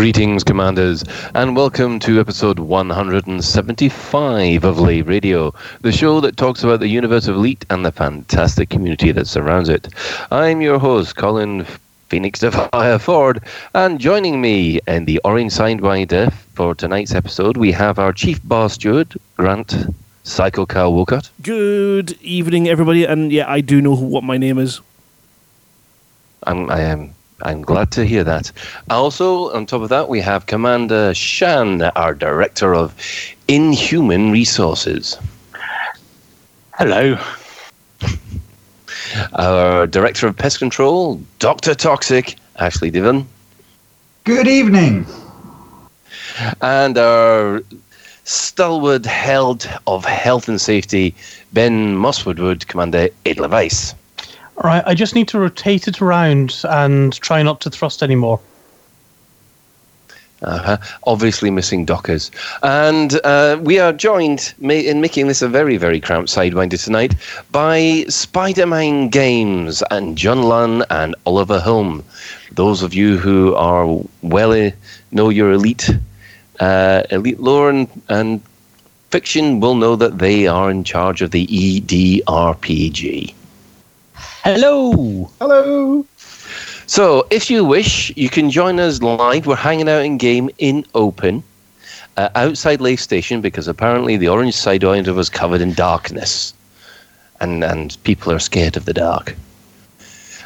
Greetings, Commanders, and welcome to episode 175 of Lave Radio, the show that talks about the universe of Elite and the fantastic community that surrounds it. I'm your host, Colin Phoenix DeFireford, and joining me in the orange Sidewinder for tonight's episode, we have our Chief Bar Steward, Grant Psycho Cal Wolcott. Good evening, everybody, and yeah, I do know what my name is. I'm glad to hear that. Also, on top of that, we have Commander Shan, our Director of Inhuman Resources. Hello. Our Director of Pest Control, Dr. Toxic, Ashley Diven. Good evening. And our stalwart head of Health and Safety, Ben Mosswoodwood, Commander Ed. All right, I just need to rotate it around and try not to thrust anymore. Obviously missing Dockers. And we are joined in making this a very, very cramped Sidewinder tonight by Spider-Man Games and John Lunn and Oliver Hulme. Those of you who are know your elite lore and fiction will know that they are in charge of the EDRPG. Hello. Hello. So, if you wish, you can join us live. We're hanging out in game in open outside Lave Station because apparently the orange Sidewinder was covered in darkness, and people are scared of the dark.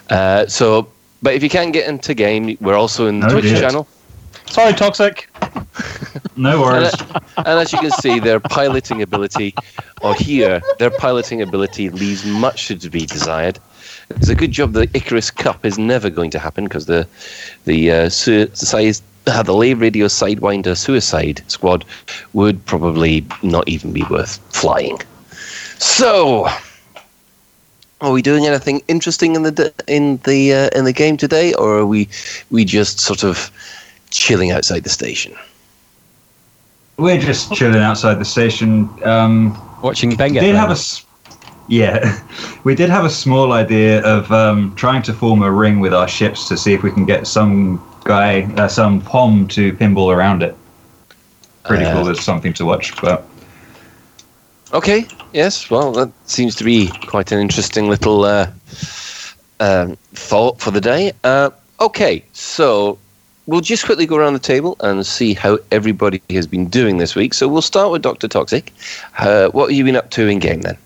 But if you can't get into game, we're also in the Twitch channel. Sorry, Toxic. No worries. And as you can see, their piloting ability leaves much to be desired. It's a good job the Icarus Cup is never going to happen because the Lave Radio Sidewinder Suicide Squad would probably not even be worth flying. So, are we doing anything interesting in the game today, or are we just sort of chilling outside the station? We're just chilling outside the station, watching Ben. We did have a small idea of trying to form a ring with our ships to see if we can get some pom to pinball around it. Pretty cool. There's something to watch, but okay, yes. Well, that seems to be quite an interesting little thought for the day. Okay, so we'll just quickly go around the table and see how everybody has been doing this week. So we'll start with Dr. Toxic. What have you been up to in game then?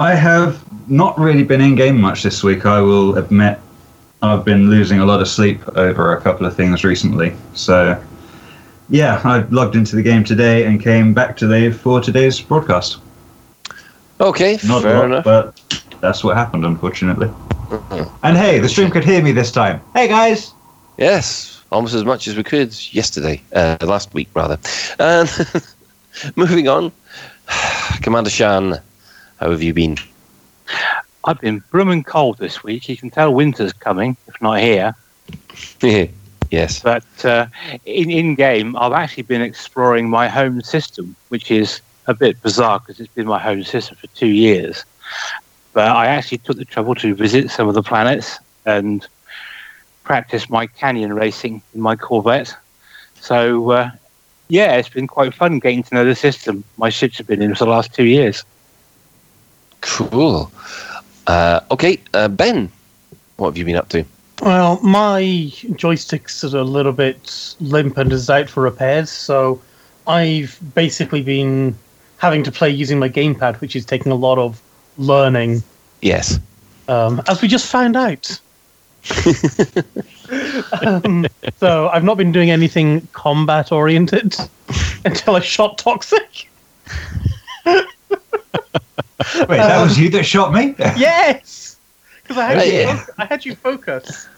I have not really been in game much this week. I will admit I've been losing a lot of sleep over a couple of things recently. So yeah, I logged into the game today and came back to Lave for today's broadcast. Okay, not fair enough. But that's what happened, unfortunately. Mm-hmm. And hey, the stream could hear me this time. Hey guys! Yes, almost as much as we could last week rather. And moving on, Commander Shan, how have you been? I've been blooming cold this week. You can tell winter's coming, if not here. Yes. But in game, I've actually been exploring my home system, which is a bit bizarre because it's been my home system for 2 years. But I actually took the trouble to visit some of the planets and practice my canyon racing in my Corvette. So, it's been quite fun getting to know the system my ships have been in for the last 2 years. Cool. Ben, what have you been up to? Well, my joysticks are a little bit limp and is out for repairs, so I've basically been having to play using my gamepad, which is taking a lot of learning. Yes. As we just found out. So I've not been doing anything combat oriented until I shot Toxic. Wait, that was you that shot me? Yes, because I had you focused.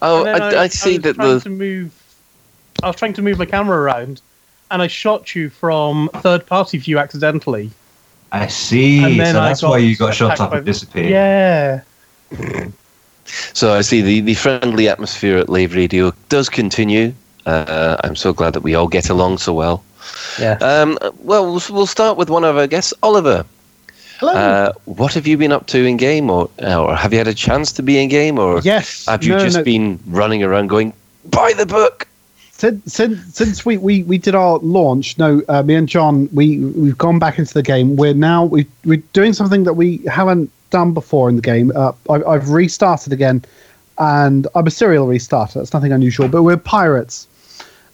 Oh, I see that I was trying to move my camera around, and I shot you from third-party view accidentally. I see. And then why you got shot up and disappeared. Yeah. So I see the friendly atmosphere at Lave Radio does continue. I'm so glad that we all get along so well. Yeah. We'll start with one of our guests, Oliver. Hello. What have you been up to in game, or have you had a chance to be in game, or have you just been running around going, Buy the book. Since we did our launch, me and John, we've gone back into the game. We're doing something that we haven't done before in the game. I've restarted again, and I'm a serial restarter. That's nothing unusual. But we're pirates,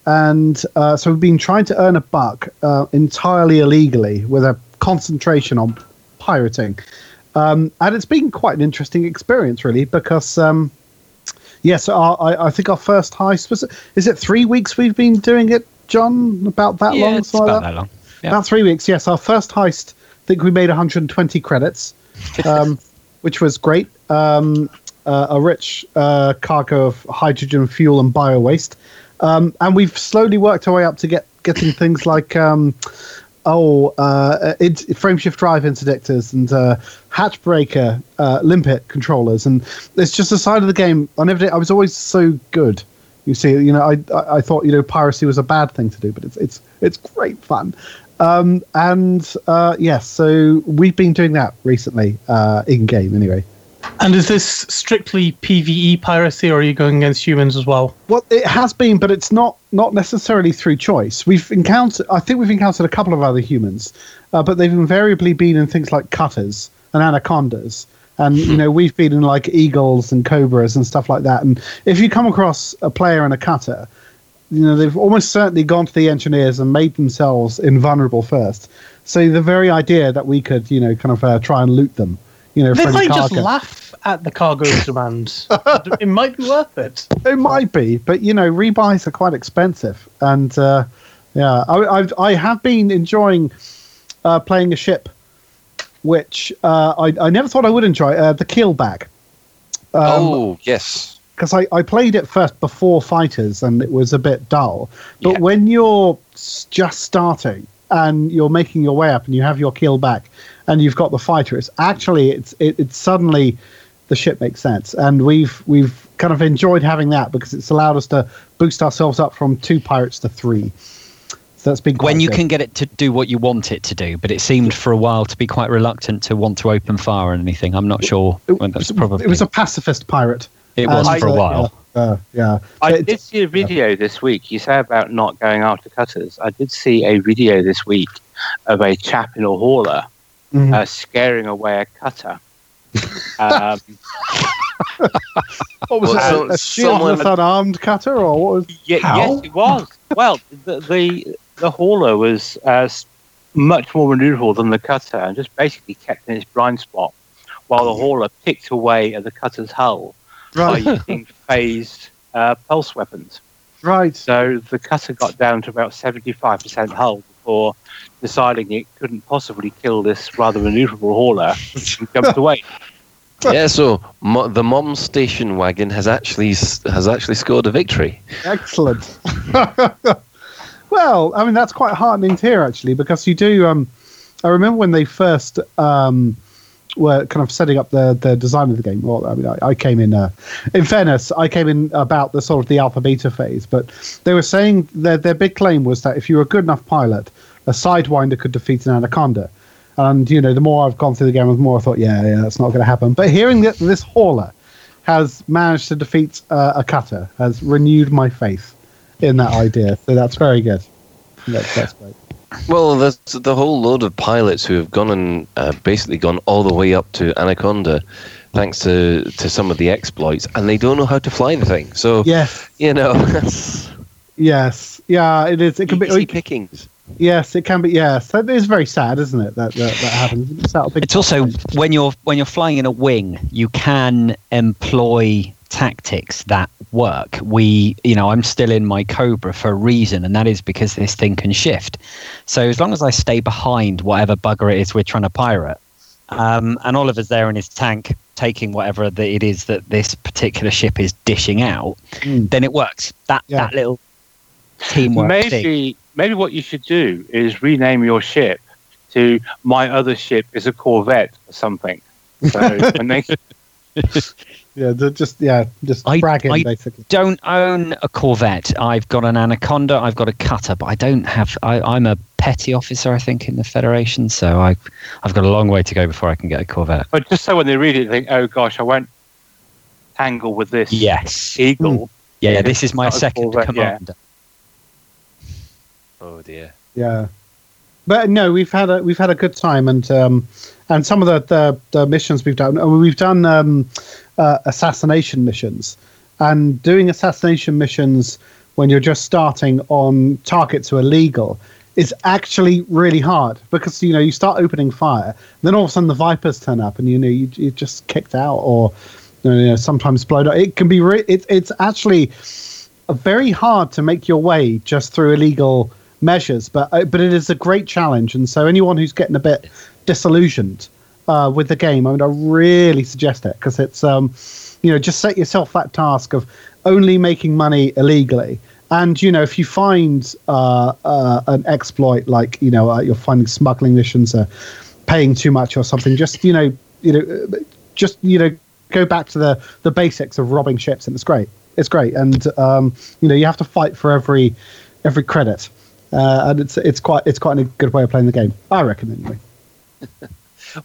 and so we've been trying to earn a buck entirely illegally with a concentration on pirating, and it's been quite an interesting experience, really, because. I think our first heist was... Is it 3 weeks we've been doing it, John? About that long? It's about that long. Yeah. About 3 weeks, yes. Our first heist, I think we made 120 credits, which was great. A rich cargo of hydrogen fuel and bio-waste. And we've slowly worked our way up to getting things like... frameshift drive interdictors and hatch breaker limpet controllers, and it's just the side of the game. I was always so good. You see, I thought piracy was a bad thing to do, but it's great fun. So we've been doing that recently in game anyway. And is this strictly PvE piracy, or are you going against humans as well? Well, it has been, but it's not necessarily through choice. We've encountered a couple of other humans, but they've invariably been in things like cutters and anacondas. And, we've been in like eagles and cobras and stuff like that. And if you come across a player and a cutter, they've almost certainly gone to the engineers and made themselves invulnerable first. So the very idea that we could, try and loot them. They might just laugh at the cargo's demands. It might be worth it. It might be, but rebuys are quite expensive, and I have been enjoying playing a ship, which I never thought I would enjoy. The keelback. Yes, because I played it first before fighters, and it was a bit dull. But when you're just starting and you're making your way up, and you have your keelback, and you've got the fighter. It's suddenly the ship makes sense, and we've kind of enjoyed having that because it's allowed us to boost ourselves up from 2 pirates to 3. So that's been when you can get it to do what you want it to do, but it seemed for a while to be quite reluctant to want to open fire or anything. I'm not sure when that's probably. It was a pacifist pirate. It was for a while. I did see a video this week. You say about not going after cutters. I did see a video this week of a chap in a hauler. Mm-hmm. Scaring away a cutter. What was it? A shield with an armed cutter, or what was? Yes, it was. Well, the hauler was much more maneuverable than the cutter, and just basically kept in its blind spot, while the hauler picked away at the cutter's hull by using phased pulse weapons. Right. So the cutter got down to about 75% hull. Or deciding it couldn't possibly kill this rather maneuverable hauler, and jumped away. Yeah, so the mom station wagon has actually scored a victory. Excellent. Well, I mean that's quite heartening to hear actually, because you do. I remember when they first were kind of setting up the design of the game. Well, I mean, I came in fairness, I came in about the sort of the alpha beta phase, but they were saying their big claim was that if you were a good enough pilot, a Sidewinder could defeat an Anaconda. And, the more I've gone through the game, the more I thought, that's not going to happen. But hearing that this hauler has managed to defeat a cutter has renewed my faith in that idea. So that's very good. That's great. Well, there's the whole load of pilots who have gone and basically gone all the way up to Anaconda, thanks to some of the exploits, and they don't know how to fly the thing. So, yes. Yes. Yeah, it is. It can be easy pickings. Yes, it can be. Yes, that is very sad, isn't it? That happens. It's also when you're flying in a wing, you can employ tactics that work. I'm still in my Cobra for a reason, and that is because this thing can shift. So as long as I stay behind whatever bugger it is we're trying to pirate, and Oliver's there in his tank taking whatever it is that this particular ship is dishing out, then it works. That little teamwork. Maybe what you should do is rename your ship to "My Other Ship Is a Corvette" or something. So when they. Just bragging, basically. I don't own a Corvette. I've got an Anaconda, I've got a Cutter, but I don't have... I'm a petty officer, I think, in the Federation, so I've got a long way to go before I can get a Corvette. But just so when they read it, they think, oh gosh, I won't tangle with this eagle. Yeah, this is my second commander. Yeah. Oh dear. Yeah. But no, we've had a good time, and some of the missions we've done assassination missions, and doing assassination missions when you're just starting on targets who are legal is actually really hard, because you start opening fire, and then all of a sudden the Vipers turn up, and you're just kicked out, or sometimes blown up. It can be it's actually very hard to make your way just through illegal measures, but it is a great challenge. And so anyone who's getting a bit disillusioned with the game, I mean, I really suggest it, because it's just set yourself that task of only making money illegally. And if you find an exploit, like you're finding smuggling missions are paying too much or something, just go back to the basics of robbing ships, and it's great. It's great, and you have to fight for every credit. And it's quite a good way of playing the game, I reckon, anyway.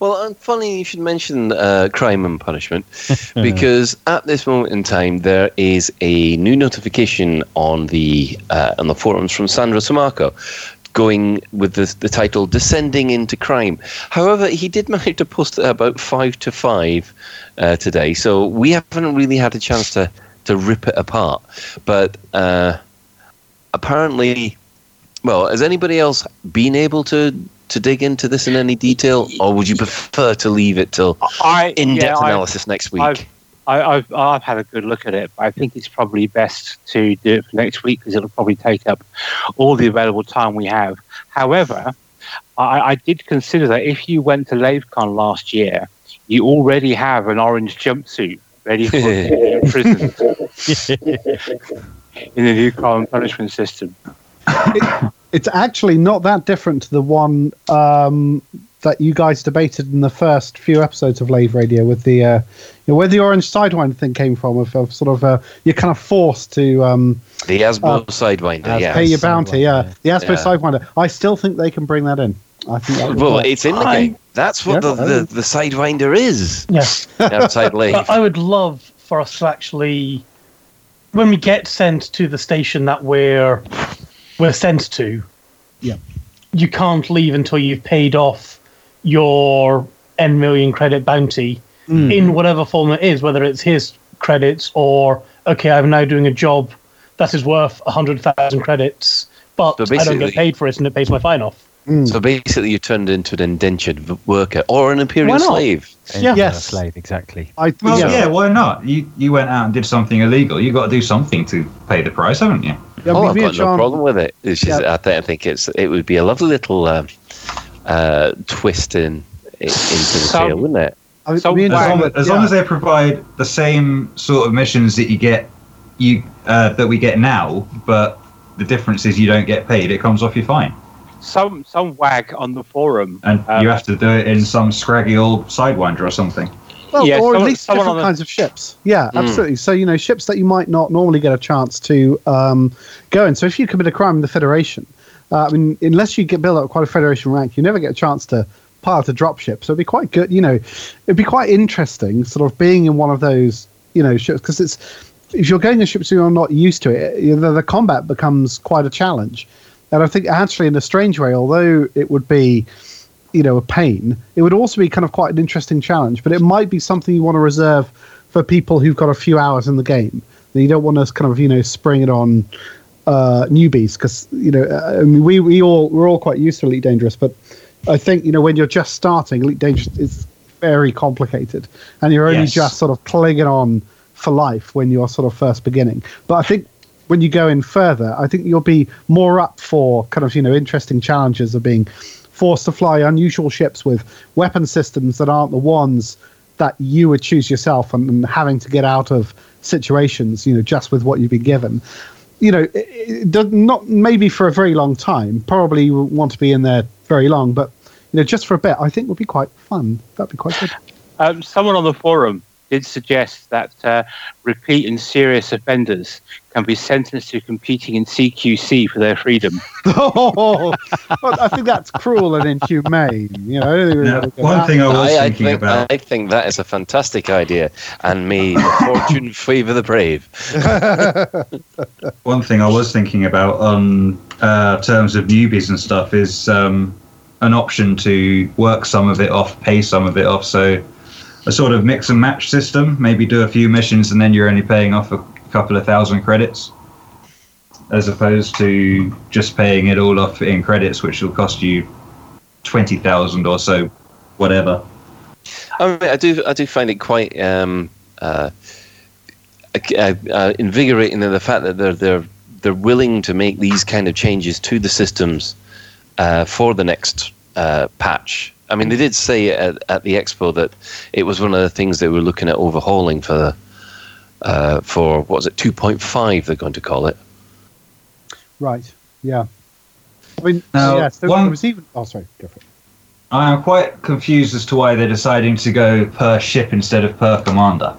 Well, and funny you should mention crime and punishment, because at this moment in time there is a new notification on the forums from Sandro Sammarco, going with the title "Descending into Crime." However, he did manage to post about 5 to 5 today, so we haven't really had a chance to rip it apart. But apparently. Well, has anybody else been able to dig into this in any detail, or would you prefer to leave it till in-depth analysis next week? I've had a good look at it, but I think it's probably best to do it for next week, because it'll probably take up all the available time we have. However, I did consider that if you went to Lavecon last year, you already have an orange jumpsuit ready for prison in the new crime punishment system. It's actually not that different to the one that you guys debated in the first few episodes of Lave Radio, with the where the orange Sidewinder thing came from. Of sort of you're kind of forced to the Asbo Sidewinder, pay your bounty. Yeah, the Asbo Sidewinder. I still think they can bring that in. I think that it's in the game. That's what the Sidewinder is. Yes, outside Lave. I would love for us to actually, when we get sent to the station that we're sent to, you can't leave until you've paid off your N million credit bounty in whatever form it is, whether it's his credits or, okay, I'm now doing a job that is worth 100,000 credits, but I don't get paid for it and it pays my fine off. So basically you turned into an indentured worker or an imperial slave. Yes. Slave, exactly. Why not? You went out and did something illegal. You've got to do something to pay the price, haven't you? I've got no problem with it. It's just, I think it would be a lovely little twist into the tale, wouldn't it? As long as they provide the same sort of missions that we get now, but the difference is you don't get paid. It comes off your fine. Some wag on the forum, and you have to do it in some scraggy old Sidewinder or something. Well, yeah, or at least different kinds of ships. Yeah, absolutely. So, ships that you might not normally get a chance to go in. So if you commit a crime in the Federation, unless you build up quite a Federation rank, you never get a chance to pilot a dropship. So it'd be quite good, it'd be quite interesting sort of being in one of those, ships, because if you're going in ships and you're not used to it, the combat becomes quite a challenge. And I think actually in a strange way, although it would be a pain, it would also be kind of quite an interesting challenge, but it might be something you want to reserve for people who've got a few hours in the game. You don't want to kind of spring it on newbies, because we're all quite used to Elite Dangerous, but I think when you're just starting, Elite Dangerous is very complicated, and you're only just sort of clinging on for life when you're sort of first beginning. But I think when you go in further, I think you'll be more up for kind of interesting challenges of being forced to fly unusual ships with weapon systems that aren't the ones that you would choose yourself, and having to get out of situations, just with what you've been given. Not maybe for a very long time, probably want to be in there very long, but just for a bit, I think would be quite fun. That'd be quite good. Someone on the forum did suggest that repeat and serious offenders can be sentenced to competing in CQC for their freedom. Oh, well, I think that's cruel and inhumane. You know, I don't think I was thinking about. I think that is a fantastic idea, and may fortune favour the brave. One thing I was thinking about on terms of newbies and stuff is an option to work some of it off, pay some of it off. So a sort of mix and match system. Maybe do a few missions, and then you're only paying off a couple of thousand credits, as opposed to just paying it all off in credits, which will cost you 20,000 or so, whatever. I mean, I do find it quite invigorating in the fact that they're willing to make these kind of changes to the systems for the next patch. I mean, they did say at the expo that it was one of the things they were looking at overhauling for what was it, 2.5? They're going to call it. Right. Yeah. I mean, I'm quite confused as to why they're deciding to go per ship instead of per commander.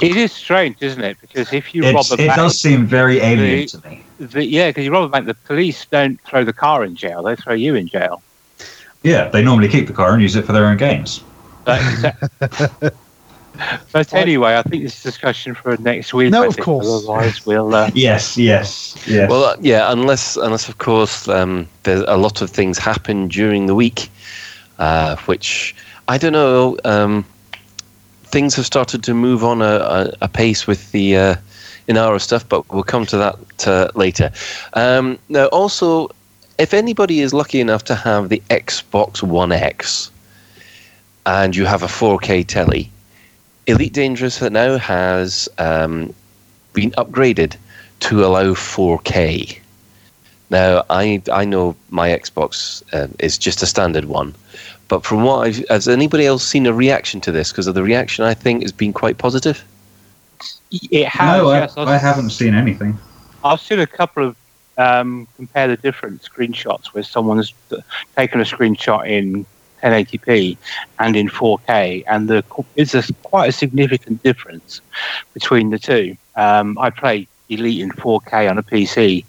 It is strange, isn't it? Because if you rob a bank, it does seem very alien to me. Because you rob a bank, the police don't throw the car in jail; they throw you in jail. Yeah, they normally keep the car and use it for their own games. But anyway, I think this discussion for next week. No, of course. Otherwise, we'll. Yes. Well, yeah, unless of course there's a lot of things happen during the week, which I don't know. Things have started to move on a pace with the Inara stuff, but we'll come to that later. Now, also, if anybody is lucky enough to have the Xbox One X and you have a 4K telly, Elite Dangerous now has been upgraded to allow 4K. Now, I know my Xbox is just a standard one, but from what has anybody else seen a reaction to this? Because of the reaction, I think, has been quite positive. It has. No, yes, I haven't seen anything. I've seen a couple of compare the different screenshots where someone's taken a screenshot in 1080p and in 4K, and there's quite a significant difference between the two. I play Elite in 4K on a PC,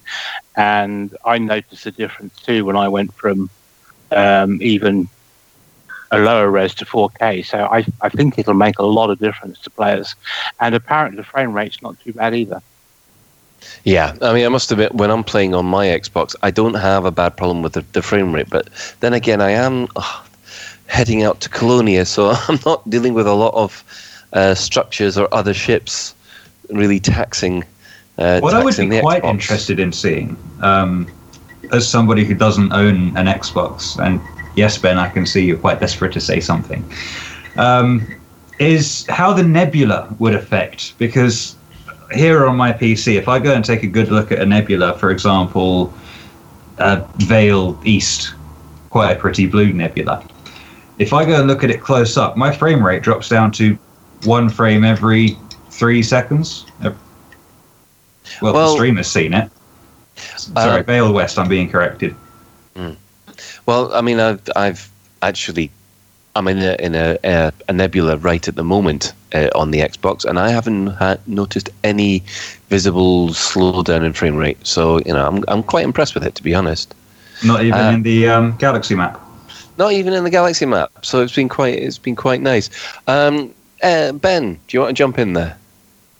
and I noticed a difference too when I went from even a lower res to 4K. So I think it'll make a lot of difference to players, and apparently the frame rate's not too bad either. Yeah, I mean, I must admit, when I'm playing on my Xbox, I don't have a bad problem with the frame rate. But then again, I am heading out to Colonia, so I'm not dealing with a lot of structures or other ships really taxing the Xbox. What I would be quite interested in seeing, as somebody who doesn't own an Xbox, and yes, Ben, I can see you're quite desperate to say something, is how the Nebula would affect, because here on my PC, if I go and take a good look at a nebula, for example, Veil East, quite a pretty blue nebula, if I go and look at it close up, my frame rate drops down to one frame every 3 seconds. Well, the streamer's seen it. Sorry, Veil West, I'm being corrected. Well, I mean, I've actually... I'm in a nebula right at the moment on the Xbox, and I haven't noticed any visible slowdown in frame rate. So, you know, I'm quite impressed with it, to be honest. Not even in the galaxy map. Not even in the galaxy map. So it's been quite nice. Ben, do you want to jump in there?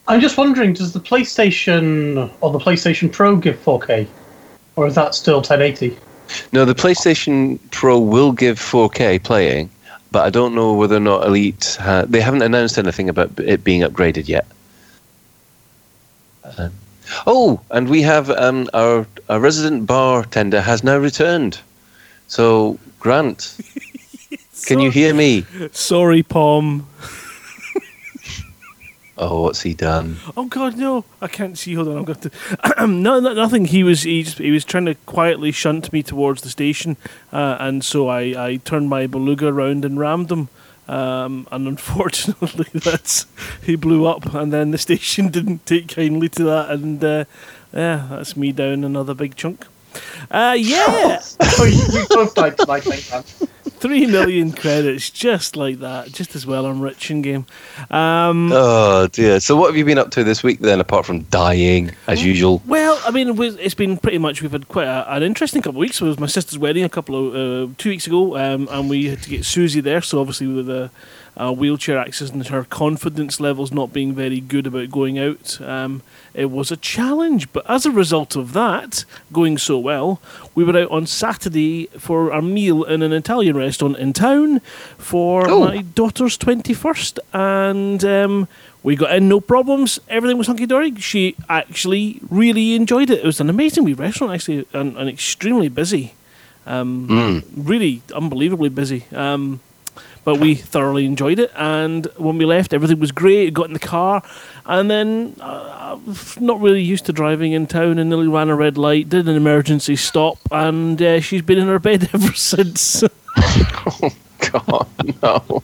I'm just wondering, does the PlayStation or the PlayStation Pro give 4K, or is that still 1080? No, the PlayStation Pro will give 4K playing. But I don't know whether or not Elite... they haven't announced anything about it being upgraded yet. And we have our resident bartender has now returned. So, Grant, can you hear me? Sorry, Pom. Oh, what's he done? Oh, God, no. I can't see. Hold on, I've got to... no, nothing. He was trying to quietly shunt me towards the station, and so I turned my Beluga around and rammed him. And unfortunately, he blew up, and then the station didn't take kindly to that, and that's me down another big chunk. Yeah! We both died tonight, man. 3 million credits, just like that, just as well on Richin Game. Oh dear. So what have you been up to this week then, apart from dying as usual? Well, I mean, it's been pretty much, we've had quite an interesting couple of weeks. It was my sister's wedding 2 weeks ago, and we had to get Susie there, so obviously with wheelchair access and her confidence levels not being very good about going out, it was a challenge. But as a result of that going so well, we were out on Saturday for our meal in an Italian restaurant in town for my daughter's 21st, and we got in no problems. Everything was hunky-dory. She actually really enjoyed it. It was an amazing wee restaurant, actually, and extremely busy, really unbelievably busy. But we thoroughly enjoyed it, and when we left, everything was great. Got in the car, and then not really used to driving in town, and nearly ran a red light, did an emergency stop, and she's been in her bed ever since. Oh, God, no.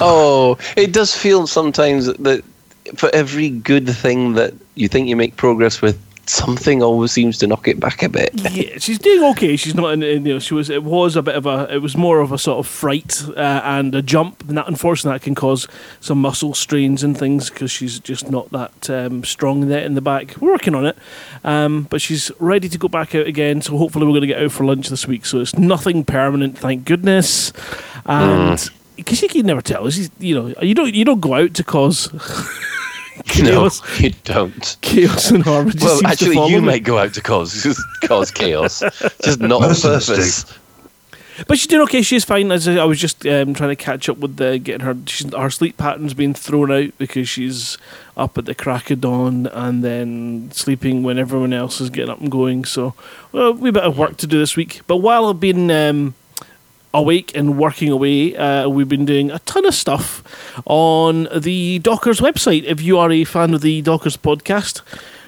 Oh, it does feel sometimes that for every good thing that you think you make progress with, something always seems to knock it back a bit. Yeah, she's doing okay. She's not in it was more of a sort of fright and a jump, and that, unfortunately, that can cause some muscle strains and things because she's just not that strong there in the back. We're working on it, but she's ready to go back out again, so hopefully we're going to get out for lunch this week, so it's nothing permanent, thank goodness. And because you can never tell, you don't go out to cause chaos. No, you don't. Chaos and harm. Well, actually, you may go out to cause chaos, just not on purpose. But she's doing okay. She's fine. As I was just trying to catch up with getting her sleep pattern's been thrown out because she's up at the crack of dawn and then sleeping when everyone else is getting up and going. So, well, we bit of work to do this week. But while I've been awake and working away, we've been doing a ton of stuff on the Dockers website. If you are a fan of the Dockers podcast,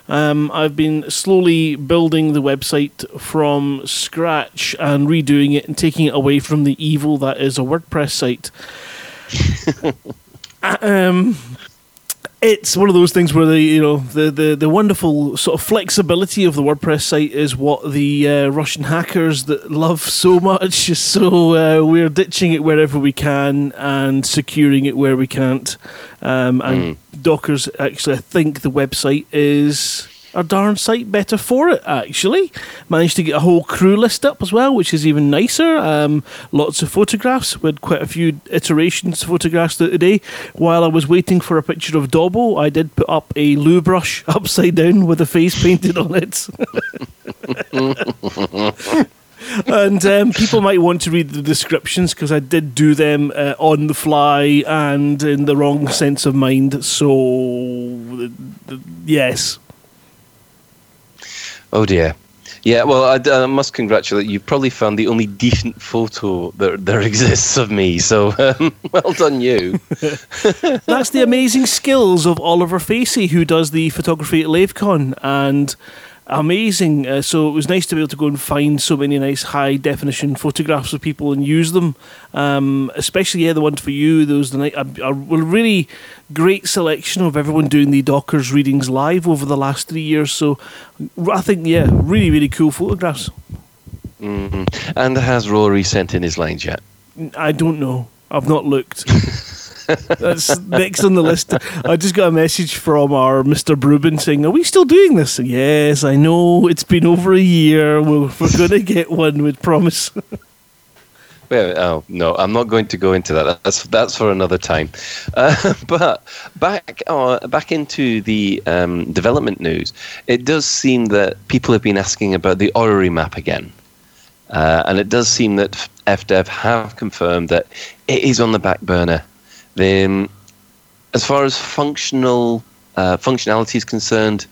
I've been slowly building the website from scratch and redoing it and taking it away from the evil that is a WordPress site. It's one of those things where the wonderful sort of flexibility of the WordPress site is what the Russian hackers that love so much. So we're ditching it wherever we can and securing it where we can't. And Dockers, actually, I think the website is a darn sight better for it, actually. Managed to get a whole crew list up as well, which is even nicer. Lots of photographs. We had quite a few iterations of photographs today. While I was waiting for a picture of Dobbo, I did put up a loo brush upside down with a face painted on it. And people might want to read the descriptions because I did do them on the fly and in the wrong sense of mind. So, yes. Oh dear. Yeah, well, I must congratulate you. You've probably found the only decent photo there exists of me, so well done you. That's the amazing skills of Oliver Facey, who does the photography at Lavecon, and amazing. So it was nice to be able to go and find so many nice high-definition photographs of people and use them, especially the ones for you. There was a really great selection of everyone doing the Dockers readings live over the last 3 years. So I think, really, really cool photographs. Mm-hmm. And has Rory sent in his line chat? I don't know. I've not looked. That's next on the list. I just got a message from our Mr. Brubin saying, "Are we still doing this?" Yes, I know. It's been over a year. We're going to get one, we promise. Well, no, I'm not going to go into that. That's for another time. But back into the development news, it does seem that people have been asking about the Orrery map again. And it does seem that FDev have confirmed that it is on the back burner. Then, as far as functionality is concerned,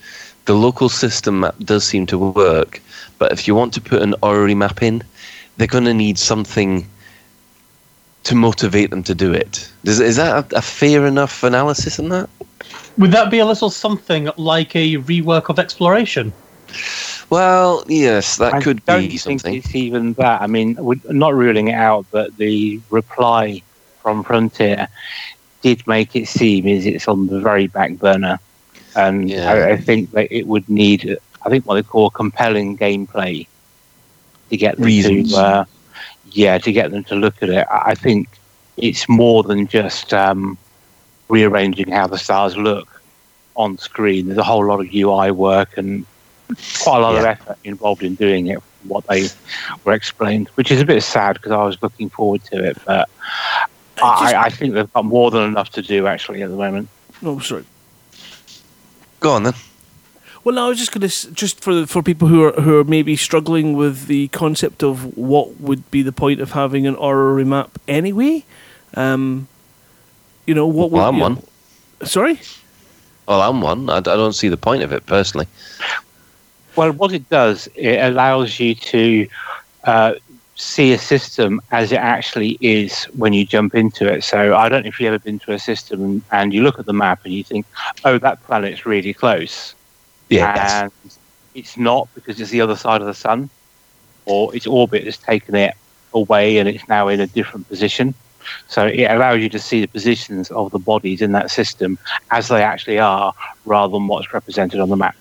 the local system map does seem to work. But if you want to put an Orrery map in, they're going to need something to motivate them to do it. Is that a fair enough analysis on that? Would that be a little something like a rework of exploration? Well, yes, that could be something. I don't think it's even that. I mean, we're not ruling it out, but the reply from Frontier did make it seem as it's on the very back burner, and I think that it would need, I think what they call compelling gameplay to get them reasons to yeah, to get them to look at it. I think it's more than just rearranging how the stars look on screen. There's a whole lot of UI work and quite a lot of effort involved in doing it, from what they were explained, which is a bit sad because I was looking forward to it. But I think they've got more than enough to do, actually, at the moment. Oh, sorry. Go on, then. Well, no, I was just going to, just for people who are maybe struggling with the concept of what would be the point of having an orrery map anyway. You know what? Well, I'm one. Sorry. Well, I'm one. I don't see the point of it personally. Well, what it does, it allows you to see a system as it actually is when you jump into it. So I don't know if you've ever been to a system and you look at the map and you think, oh, that planet's really close. Yeah, and it's not, because it's the other side of the sun, or its orbit has taken it away and it's now in a different position. So it allows you to see the positions of the bodies in that system as they actually are, rather than what's represented on the map.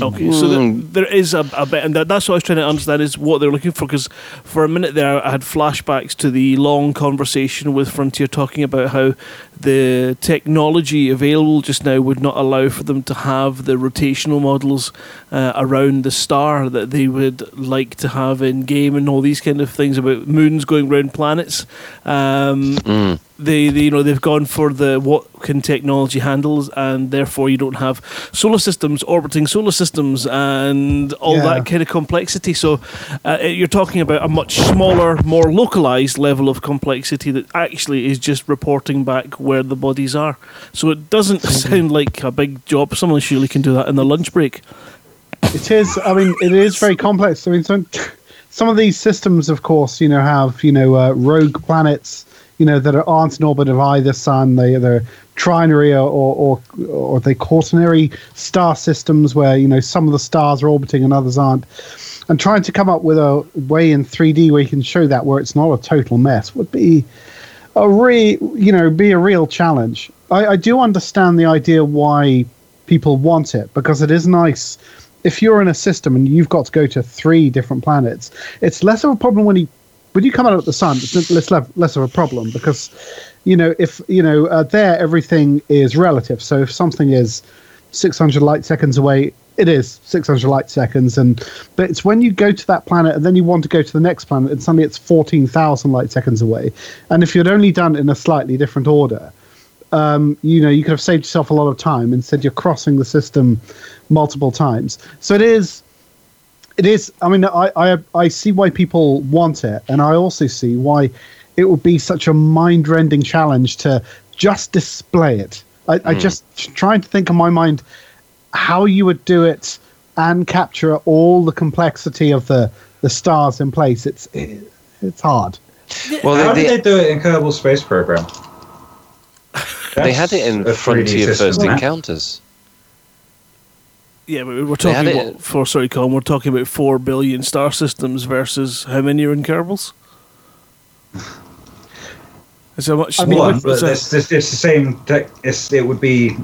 Okay, so there is a bit, and that's what I was trying to understand, is what they're looking for, because for a minute there I had flashbacks to the long conversation with Frontier talking about how the technology available just now would not allow for them to have the rotational models around the star that they would like to have in game, and all these kind of things about moons going round planets. They you know, they've gone for the what can technology handles, and therefore you don't have solar systems orbiting solar systems and all that kind of complexity. So you're talking about a much smaller, more localized level of complexity that actually is just reporting back where the bodies are. So it doesn't sound like a big job. Someone surely can do that in their lunch break. It is. I mean, it is very complex. I mean, some of these systems, of course, you know, have, you know, rogue planets, you know, that aren't in orbit of either sun. They're trinary or they quaternary star systems where, you know, some of the stars are orbiting and others aren't. And trying to come up with a way in 3D where you can show that, where it's not a total mess, would be a real challenge. I do understand the idea why people want it, because it is nice. If you're in a system and you've got to go to 3 different planets, it's less of a problem when you come out of the sun. It's less of a problem because, you know, if you know there everything is relative. So if something is 600 light seconds away, it is 600 light seconds. But it's when you go to that planet and then you want to go to the next planet and suddenly it's 14,000 light seconds away. And if you'd only done it in a slightly different order, you know, you could have saved yourself a lot of time. Instead, you're crossing the system multiple times. So it is. It is. I mean, I see why people want it, and I also see why it would be such a mind-rending challenge to just display it. I just trying to think in my mind how you would do it and capture all the complexity of the stars in place. It's hard. Well, how did they do it in Kerbal Space Program? They had it in Frontier First Encounters. Yeah, but we're talking we're talking about 4 billion star systems versus how many are in Kerbals? It's a much smaller. It's the same. It would be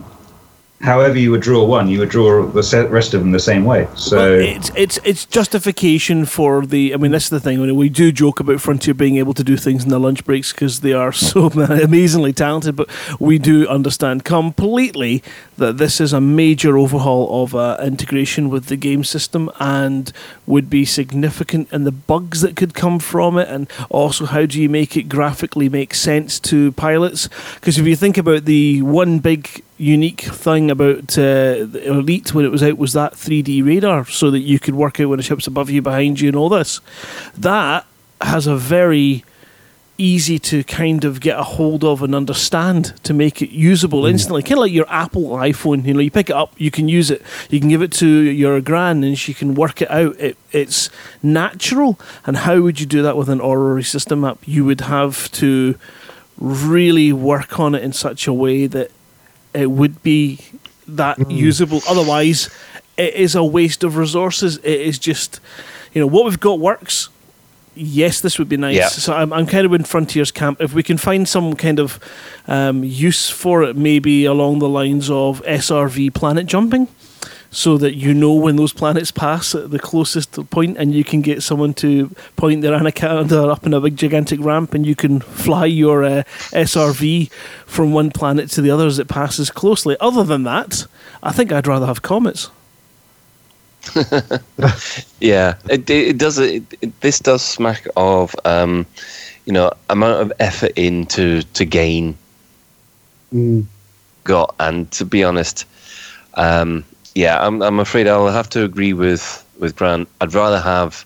however you would draw one, you would draw the rest of them the same way. So it's justification for the. I mean, that's the thing. I mean, we do joke about Frontier being able to do things in their lunch breaks because they are so amazingly talented. But we do understand completely that this is a major overhaul of integration with the game system and would be significant, and the bugs that could come from it, and also how do you make it graphically make sense to pilots? Because if you think about the one big unique thing about Elite when it was out was that 3D radar, so that you could work out when a ship's above you, behind you, and all this. That has a very easy to kind of get a hold of and understand to make it usable instantly. Kind of like your Apple iPhone, you know, you pick it up, you can use it, you can give it to your gran and she can work it out. It's natural. And how would you do that with an orrery system map? You would have to really work on it in such a way that it would be that usable. Otherwise, it is a waste of resources. It is just, you know, what we've got works. Yes, this would be nice. Yeah. So I'm kind of in Frontier's camp. If we can find some kind of use for it, maybe along the lines of SRV planet jumping, so that you know when those planets pass at the closest point, and you can get someone to point their Anaconda up in a big gigantic ramp, and you can fly your SRV from one planet to the other as it passes closely. Other than that, I think I'd rather have comets. Yeah, it does. This does smack of amount of effort in to gain got, and to be honest, I'm afraid I'll have to agree with Grant. I'd rather have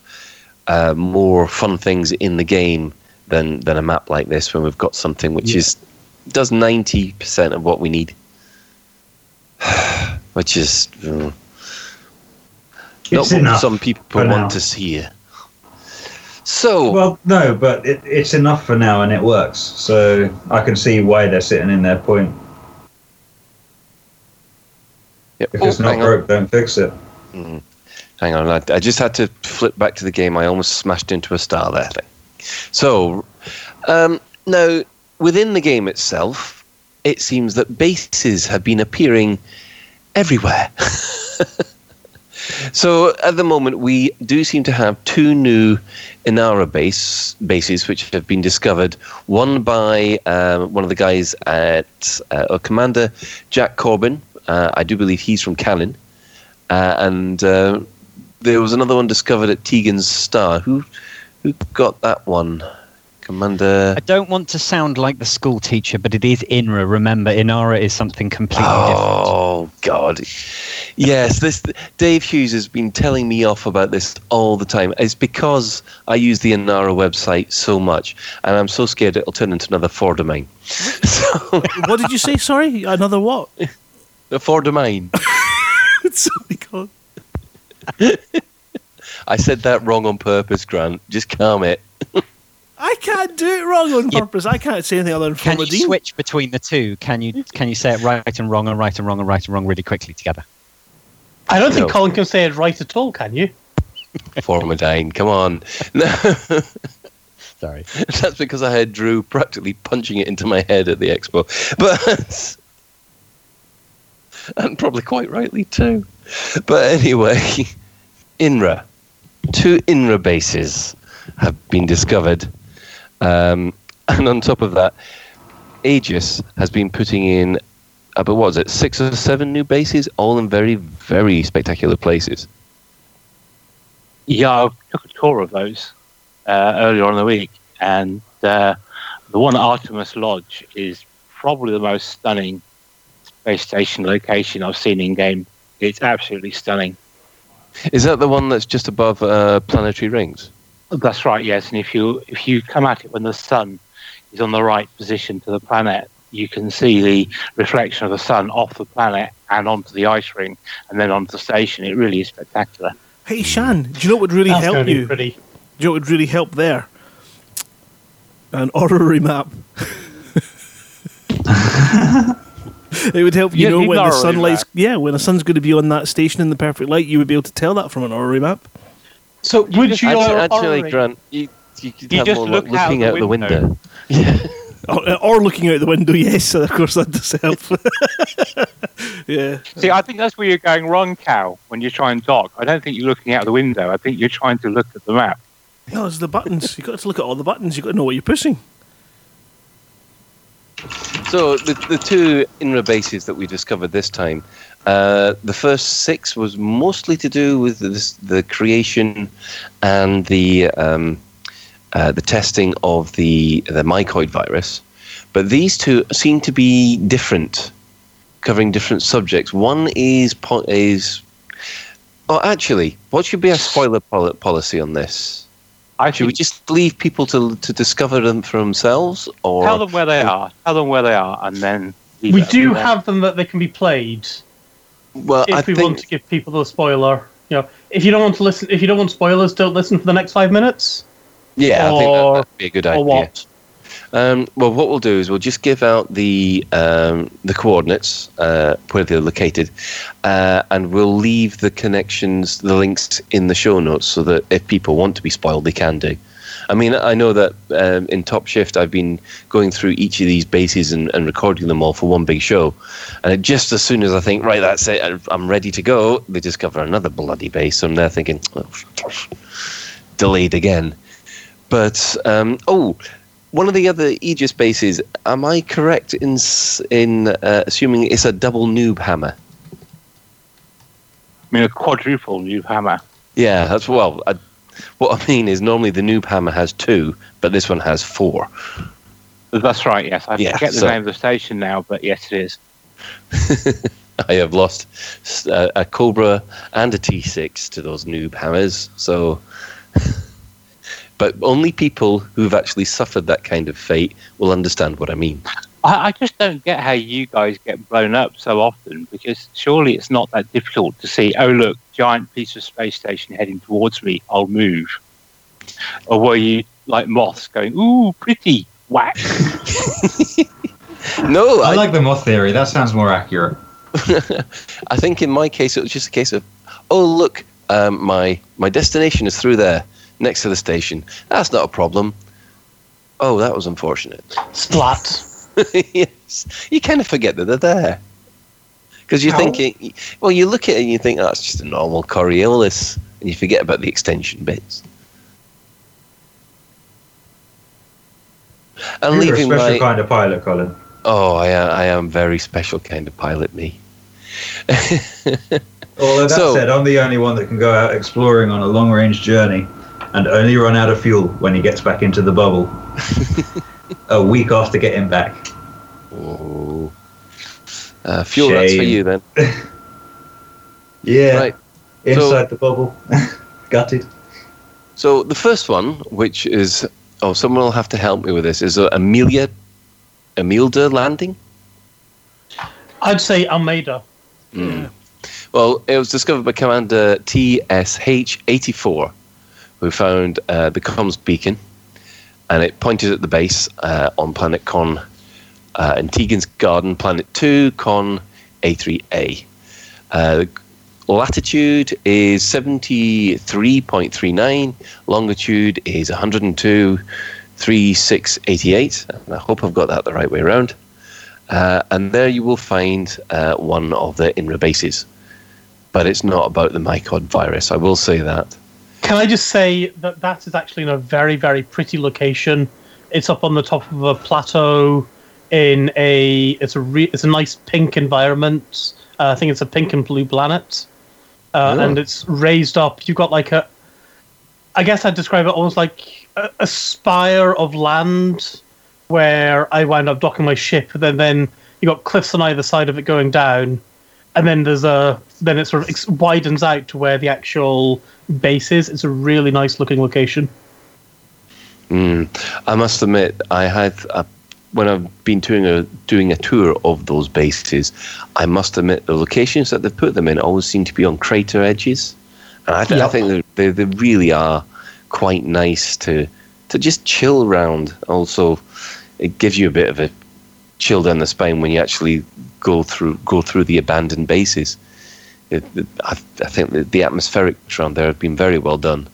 more fun things in the game than a map like this when we've got something which does 90% of what we need, which is. It's not what some people want to see it. So well, no, but it's enough for now, and it works. So I can see why they're sitting in their point. Yep. If it's not broke, don't fix it. Mm-hmm. Hang on, I just had to flip back to the game. I almost smashed into a star there. So now, within the game itself, it seems that bases have been appearing everywhere. So at the moment, we do seem to have two new Inara bases which have been discovered, one by one of the guys at Commander Jack Corbin. I do believe he's from Callan. And there was another one discovered at Tegan's Star. Who got that one? Commander... I don't want to sound like the school teacher, but it is Inra. Remember, Inara is something completely different. Oh, God. Yes, Dave Hughes has been telling me off about this all the time. It's because I use the Inara website so much, and I'm so scared it'll turn into another for domain. So, what did you say? Sorry? Another what? The for domain. Sorry, God. I said that wrong on purpose, Grant. Just calm it. I can't do it wrong on purpose. I can't say anything other than Formadine. Can you switch between the two? Can you say it right and wrong and right and wrong and right and wrong really quickly together? I don't think Colin can say it right at all, can you? Formadine, come on. No. Sorry. That's because I heard Drew practically punching it into my head at the expo. But... and probably quite rightly too. But anyway, Inra. Two Inra bases have been discovered. And on top of that, Aegis has been putting in, 6 or 7 new bases, all in very, very spectacular places. Yeah, I took a tour of those earlier on in the week, and the one at Artemis Lodge is probably the most stunning space station location I've seen in game. It's absolutely stunning. Is that the one that's just above planetary rings? That's right, yes. And if you come at it when the sun is on the right position to the planet, you can see the reflection of the sun off the planet and onto the ice ring and then onto the station. It really is spectacular. Hey, Shan, do you know what would really help you? Pretty. Do you know what would really help there? An Orrery map. It would help you know when the sunlight's... Yeah, when the sun's going to be on that station in the perfect light, you would be able to tell that from an Orrery map. So would you actually, Grant? You'd have more like looking out the window. Yeah. or looking out the window. Yes, of course that does help. Yeah. See, I think that's where you're going wrong, Cal. When you try and dock, I don't think you're looking out the window. I think you're trying to look at the map. No, it's the buttons. You've got to look at all the buttons. You've got to know what you're pushing. So the two Inra bases that we discovered this time, the first 6 was mostly to do with the creation and the testing of the mycoid virus. But these two seem to be different, covering different subjects. One is what should be our spoiler policy on this? Should we just leave people to discover them for themselves, or tell them where they are? Tell them where they are, and then we do have them that they can be played. Well, if we want to give people the spoiler, if you don't want to listen, if you don't want spoilers, don't listen for the next 5 minutes. Yeah, I think that'd be a good idea. Or what? Well, what we'll do is we'll just give out the coordinates where they're located, and we'll leave the links in the show notes so that if people want to be spoiled, they can do. I mean, I know that in Top Shift, I've been going through each of these bases and recording them all for one big show. And just as soon as I think, right, that's it, I'm ready to go, they discover another bloody base. I'm there thinking, oh, delayed again. But, one of the other Aegis bases, am I correct in assuming it's a double noob hammer? I mean, a quadruple noob hammer. Yeah, that's, well, what I mean is normally the noob hammer has two, but this one has four. That's right, yes. I forget the name of the station now, but yes, it is. I have lost a Cobra and a T6 to those noob hammers, so... But only people who've actually suffered that kind of fate will understand what I mean. I just don't get how you guys get blown up so often, because surely it's not that difficult to see, oh, look, giant piece of space station heading towards me, I'll move. Or were you like moths going, ooh, pretty, whack? No, I like the moth theory. That sounds more accurate. I think in my case, it was just a case of, oh, look, my destination is through there. Next to the station. That's not a problem. Oh, that was unfortunate. Splat. Yes. You kind of forget that they're there. Because you're thinking, well, you look at it and you think, oh, it's just a normal Coriolis. And you forget about the extension bits. And you're leaving a special kind of pilot, Colin. Oh, I am very special kind of pilot, me. Although that said, I'm the only one that can go out exploring on a long-range journey and only run out of fuel when he gets back into the bubble. A week after getting back. Oh. Fuel, shame. That's for you then. Yeah. Right. Inside the bubble. Gutted. So the first one, which is... Oh, someone will have to help me with this. Is Imelda landing? I'd say Almeida. Mm. Well, it was discovered by Commander TSH-84. We found the comms beacon, and it pointed at the base on Planet Con in Tegan's Garden, Planet 2, Con A3A. Latitude is 73.39, longitude is 102.3688. I hope I've got that the right way around. And there you will find one of the INRA bases. But it's not about the MyCod virus, I will say that. Can I just say that is actually in a very, very pretty location. It's up on the top of a plateau in it's a nice pink environment. I think it's a pink and blue planet. And it's raised up. You've got like I guess I'd describe it almost like a spire of land where I wound up docking my ship. And then you got cliffs on either side of it going down. And then then it sort of widens out to where the actual base is. It's a really nice looking location. Mm. I must admit, when I've been doing a tour of those bases, I must admit the locations that they've put them in always seem to be on crater edges, and I think they really are quite nice to just chill round. Also, it gives you a bit of a chill down the spine when you actually go through the abandoned bases. I think the atmospherics around there have been very well done.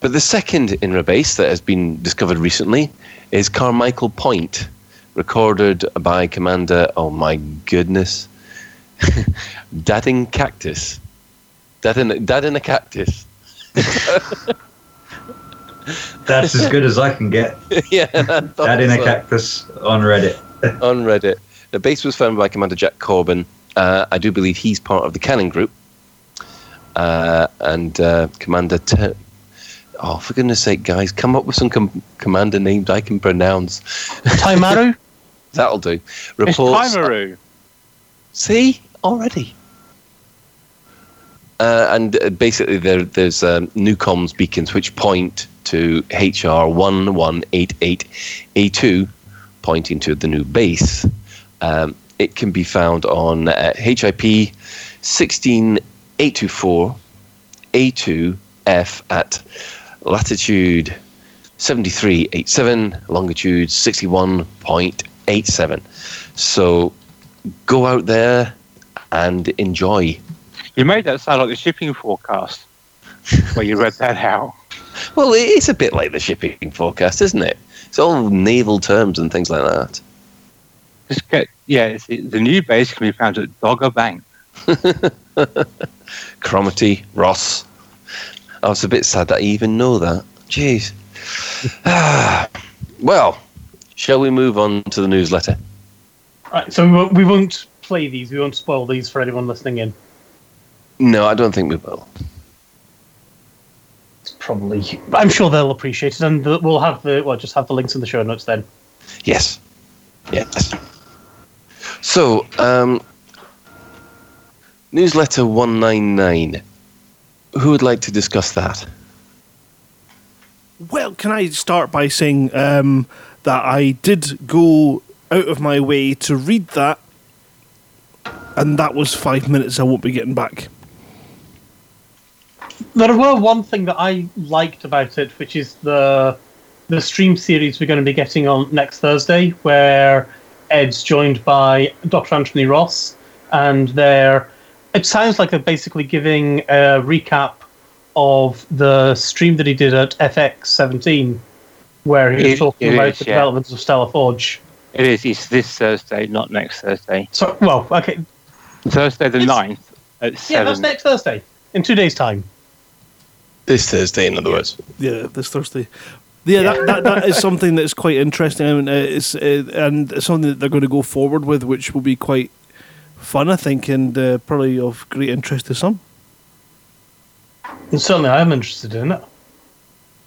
But the second INRA base that has been discovered recently is Carmichael Point, recorded by Commander, oh my goodness, Dad in a Cactus. That's as good as I can get. Yeah, Dad in a Cactus on Reddit. The base was found by Commander Jack Corbin. I do believe he's part of the Cannon Group. And Commander... oh, for goodness sake, guys, come up with some commander names I can pronounce. Taimaru? That'll do. Reports, it's Taimaru. See? Already. And basically there's new comms beacons which point to HR 1188A2, pointing to the new base. It can be found on HIP 16824 A2F at latitude 73.87, longitude 61.87. So go out there and enjoy. You made that sound like the shipping forecast where you read that out. Well, it's a bit like the Shipping Forecast, isn't it? It's all naval terms and things like that. The new base can be found at Dogger Bank. Cromarty, Ross. I was a bit sad that I even know that. Jeez. Well, shall we move on to the newsletter? Right, so we won't play these. We won't spoil these for anyone listening in. No, I don't think we will. It's probably... I'm sure they'll appreciate it, and we'll have the... Well, just have the links in the show notes then. Yes. Yes. So, newsletter 199. Who would like to discuss that? Well, can I start by saying that I did go out of my way to read that, and that was 5 minutes I won't be getting back. There were one thing that I liked about it, which is the stream series we're going to be getting on next Thursday, where Ed's joined by Dr. Anthony Ross, and it sounds like they're basically giving a recap of the stream that he did at FX17, where he was talking about the developments of Stellar Forge. It is. It's this Thursday, not next Thursday. So, well, okay. Thursday the 9th at 7. Yeah, that's next Thursday, in 2 days' time. This Thursday, in other words. Yeah, this Thursday. Yeah, that is something that's quite interesting. I mean, it's something that they're going to go forward with, which will be quite fun, I think, and probably of great interest to some. And certainly I'm interested in it.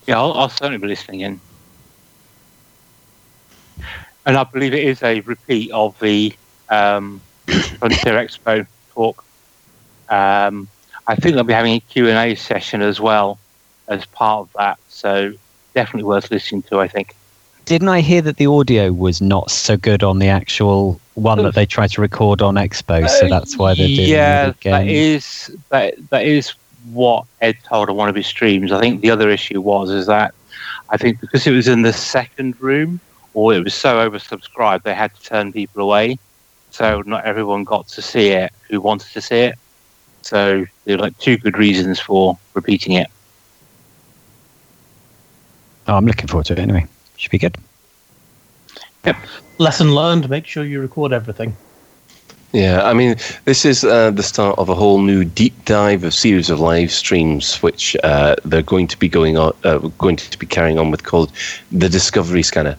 Yeah, I'll certainly be listening in. And I believe it is a repeat of the Frontier Expo talk. I think they'll be having a Q&A session as well as part of that, so definitely worth listening to, I think. Didn't I hear that the audio was not so good on the actual one that they tried to record on Expo, so that's why they're doing it again? Yeah, that is what Ed told on one of his streams. I think the other issue is that I think because it was in the second room, or it was so oversubscribed, they had to turn people away. So not everyone got to see it who wanted to see it. So there were two good reasons for repeating it. Oh, I'm looking forward to it anyway. Should be good. Yep. Lesson learned, make sure you record everything. Yeah, I mean, this is the start of a whole new deep dive of series of live streams, which they're going to be carrying on with, called the Discovery Scanner.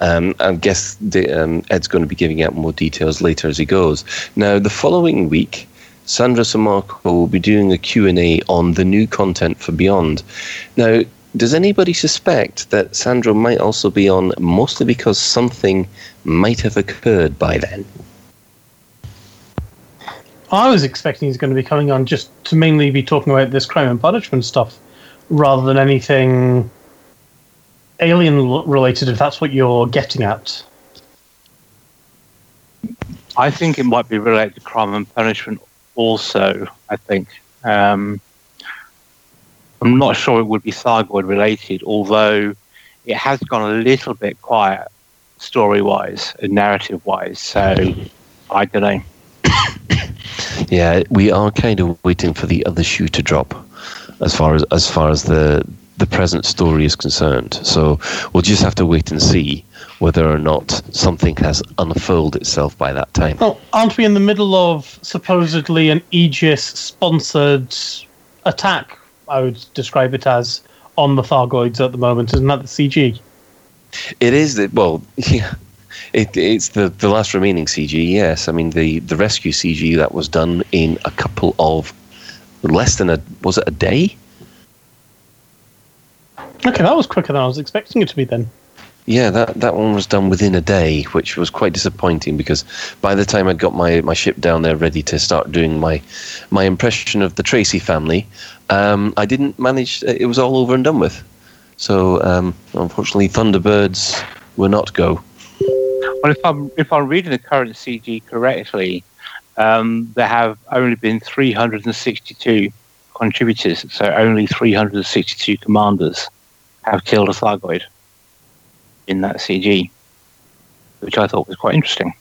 I guess Ed's going to be giving out more details later as he goes. Now, the following week, Sandro Sammarco will be doing a Q&A on the new content for Beyond. Now, does anybody suspect that Sandro might also be on, mostly because something might have occurred by then? I was expecting he's going to be coming on just to mainly be talking about this crime and punishment stuff rather than anything alien related, if that's what you're getting at. I think it might be related to crime and punishment also, I think. I'm not sure it would be Thargoid related, although it has gone a little bit quiet story-wise and narrative-wise, so I don't know. Yeah, we are kind of waiting for the other shoe to drop as far as the present story is concerned. So we'll just have to wait and see whether or not something has unfolded itself by that time. Well, aren't we in the middle of supposedly an Aegis-sponsored attack, I would describe it as, on the Thargoids at the moment? Isn't that the CG? It is. Well, yeah. It's the last remaining CG, yes. I mean, the rescue CG that was done in a couple of less than was it a day? Okay, that was quicker than I was expecting it to be then. Yeah, that one was done within a day, which was quite disappointing because by the time I'd got my ship down there ready to start doing my impression of the Tracy family, I didn't manage. It was all over and done with. So, unfortunately, Thunderbirds were not go. Well, if I'm reading the current CG correctly, there have only been 362 contributors, so only 362 commanders have killed a Thargoid in that CG, which I thought was quite interesting.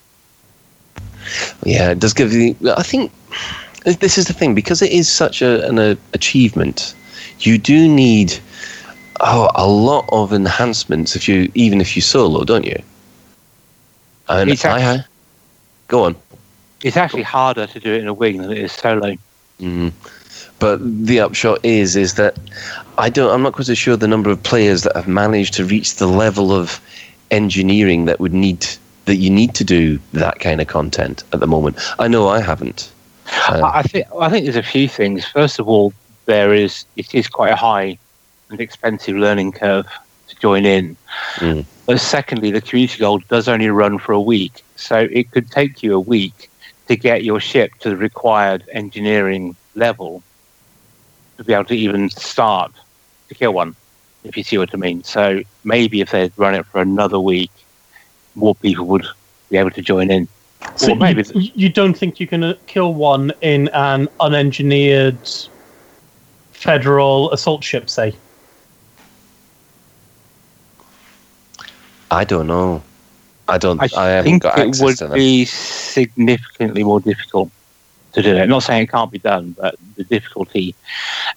Yeah, it does give you... I think this is the thing, because it is such an achievement, you do need a lot of enhancements even if you solo, don't you? And go on. It's actually harder to do it in a wing than it is solo. Mm. But the upshot is that I'm not quite so sure the number of players that have managed to reach the level of engineering that you need to do that kind of content at the moment. I know I haven't. I think there's a few things. First of all, it is quite a high and expensive learning curve to join in. Mm. But secondly, the community goal does only run for a week, so it could take you a week to get your ship to the required engineering level to be able to even start to kill one, if you see what I mean. So maybe if they'd run it for another week, more people would be able to join in. So maybe you don't think you can kill one in an unengineered federal assault ship, say? I don't know. I haven't got access to them. It would be significantly more difficult to do it. I'm not saying it can't be done, but the difficulty,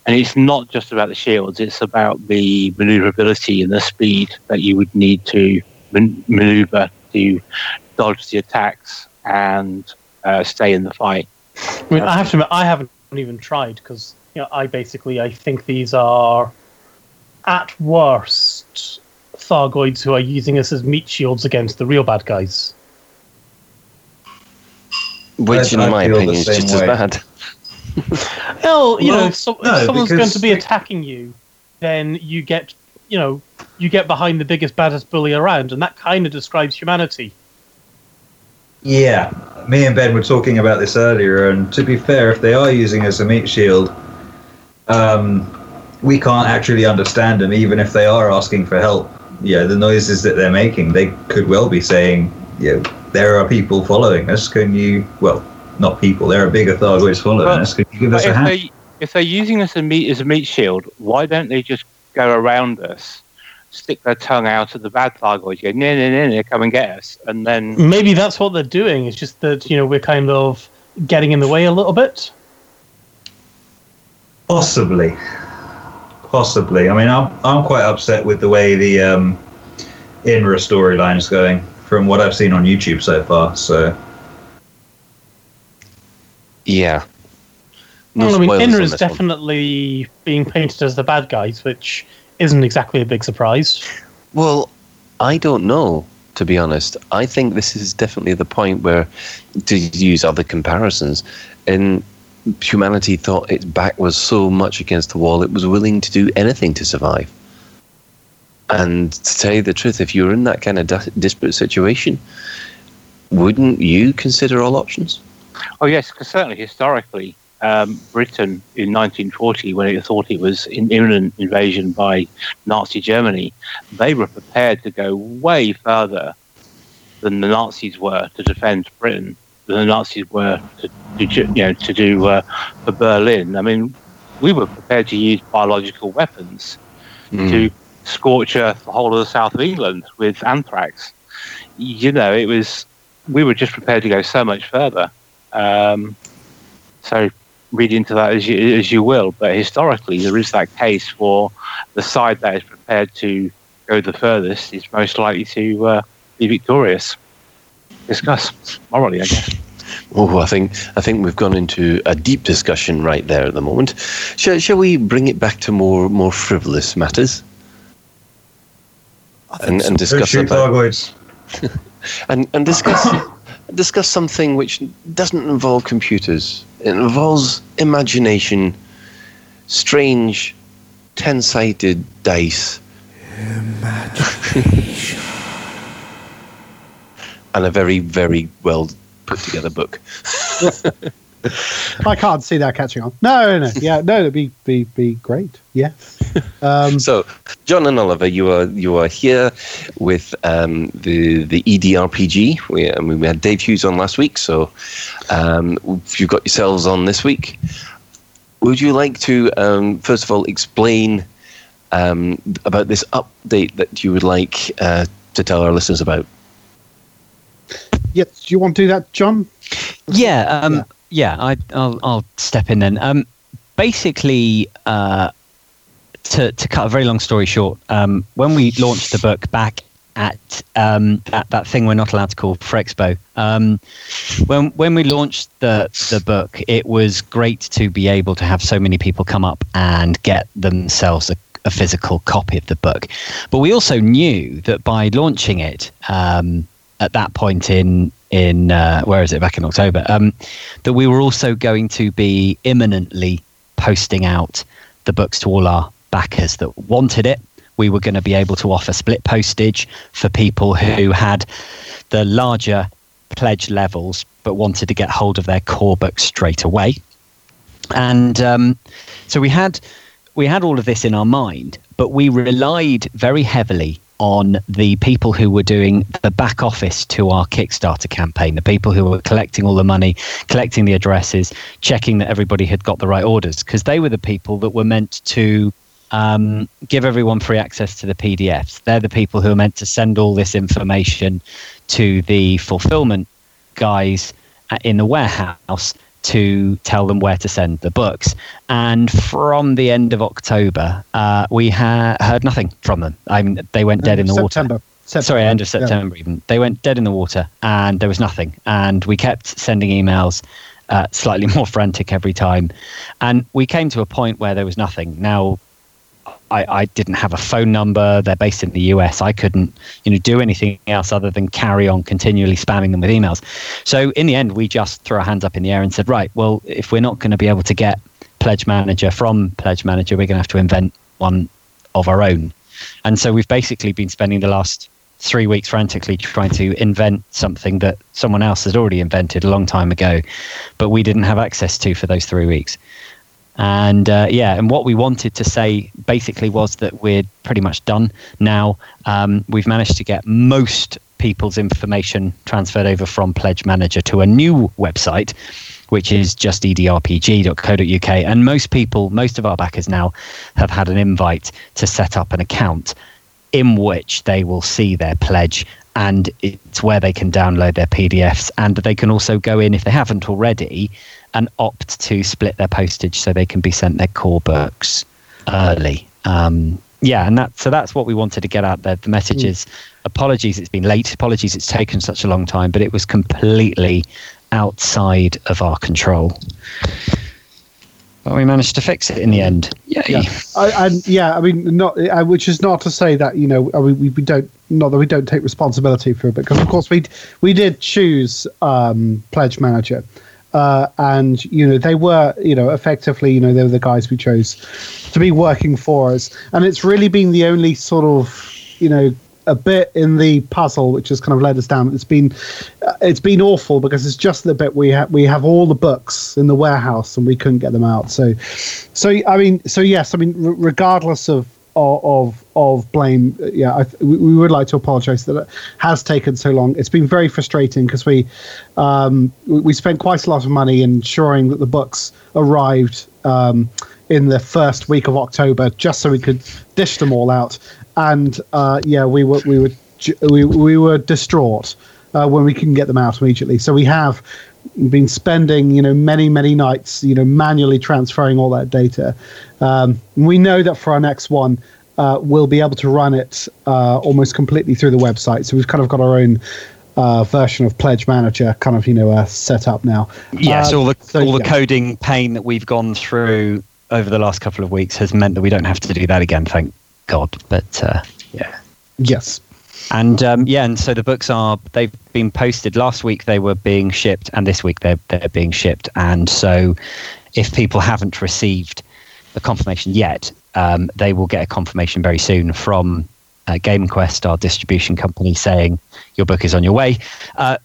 and it's not just about the shields, it's about the maneuverability and the speed that you would need to maneuver to dodge the attacks and stay in the fight. I mean, I have to admit, I haven't even tried, because I think these are, at worst, Thargoids who are using us as meat shields against the real bad guys. Which, in my opinion, is just as bad. Well, if someone's going to be attacking you, then you get behind the biggest, baddest bully around, and that kind of describes humanity. Yeah, me and Ben were talking about this earlier, and to be fair, if they are using us as a meat shield, we can't actually understand them, even if they are asking for help. Yeah, the noises that they're making, they could well be saying, there are people following us, can you... Well, not people, there are bigger Thargoids following us, can you give us a hand? If they're using us as a meat shield, why don't they just go around us, stick their tongue out at the bad Thargoids, go, no, come and get us, and then... Maybe that's what they're doing, it's just that, we're kind of getting in the way a little bit? Possibly. I mean, I'm quite upset with the way the Inara storyline is going from what I've seen on YouTube so far. So, yeah. Inara is definitely being painted as the bad guys, which isn't exactly a big surprise. Well, I don't know, to be honest. I think this is definitely the point where, to use other comparisons, in humanity thought its back was so much against the wall it was willing to do anything to survive. And to tell you the truth, if you were in that kind of disparate situation, wouldn't you consider all options? Oh yes, because certainly historically, Britain in 1940, when it thought it was in imminent invasion by Nazi Germany, they were prepared to go way further than the Nazis were to defend Britain. The Nazis were to do for Berlin. I mean, we were prepared to use biological weapons to scorch earth the whole of the south of England with anthrax. We were just prepared to go so much further. So read into that as you will. But historically, there is that case for the side that is prepared to go the furthest is most likely to be victorious. Discuss morally, I guess. Oh, I think we've gone into a deep discussion right there at the moment. Shall we bring it back to more frivolous matters? And discuss about and discuss something which doesn't involve computers. It involves imagination, strange, 10-sided dice. Imagination. And a very, very well put together book. I can't see that catching on. No. Yeah, no, it'd be great. Yeah. So, John and Oliver, you are here with the EDRPG. We had Dave Hughes on last week, so if you've got yourselves on this week, would you like to first of all explain about this update that you would like to tell our listeners about? Yes, do you want to do that, John? I'll step in then. Basically, to cut a very long story short, when we launched the book back at that thing we're not allowed to call Frexpo, when we launched the book, it was great to be able to have so many people come up and get themselves a physical copy of the book. But we also knew that by launching it at that point in where is it, back in October, that we were also going to be imminently posting out the books to all our backers that wanted it. We were going to be able to offer split postage for people who had the larger pledge levels but wanted to get hold of their core book straight away. And so we had all of this in our mind, but we relied very heavily on the people who were doing the back office to our Kickstarter campaign, the people who were collecting all the money, collecting the addresses, checking that everybody had got the right orders, because they were the people that were meant to give everyone free access to the PDFs. They're the people who are meant to send all this information to the fulfillment guys in the warehouse to tell them where to send the books. And from the end of October, we heard nothing from them. I mean, they went dead in the water. Sorry, end of September, yeah. Even. They went dead in the water and there was nothing. And we kept sending emails, slightly more frantic every time. And we came to a point where there was nothing. Now, I didn't have a phone number. They're based in the US. I couldn't, do anything else other than carry on continually spamming them with emails. So in the end, we just threw our hands up in the air and said, right, well, if we're not going to be able to get Pledge Manager from Pledge Manager, we're going to have to invent one of our own. And so we've basically been spending the last 3 weeks frantically trying to invent something that someone else had already invented a long time ago, but we didn't have access to for those 3 weeks. And and what we wanted to say basically was that we're pretty much done now. We've managed to get most people's information transferred over from Pledge Manager to a new website, which is just edrpg.co.uk. And most of our backers now have had an invite to set up an account in which they will see their pledge, and it's where they can download their PDFs, and they can also go in, if they haven't already, and opt to split their postage so they can be sent their core books early. So that's what we wanted to get out there. The message is, apologies it's been late, apologies it's taken such a long time, but it was completely outside of our control. But we managed to fix it in the end. Yay. Yeah, which is not to say that we don't take responsibility for it, because of course we did choose Pledge Manager. And, they were, effectively, they were the guys we chose to be working for us. And it's really been the only sort of, a bit in the puzzle which has kind of let us down. It's been awful, because it's just the bit we have all the books in the warehouse and we couldn't get them out. Regardless of blame, we would like to apologise that it has taken so long. It's been very frustrating, because we spent quite a lot of money ensuring that the books arrived in the first week of October, just so we could dish them all out. And we were distraught when we couldn't get them out immediately. So we have been spending many nights manually transferring all that data. We know that for our next one we'll be able to run it almost completely through the website, so we've kind of got our own version of Pledge Manager kind of set up now. The coding pain that we've gone through over the last couple of weeks has meant that we don't have to do that again, thank God. But and so the books they've been posted. Last week they were being shipped, and this week they're being shipped. And so if people haven't received the confirmation yet, they will get a confirmation very soon from Game Quest, our distribution company, saying your book is on your way.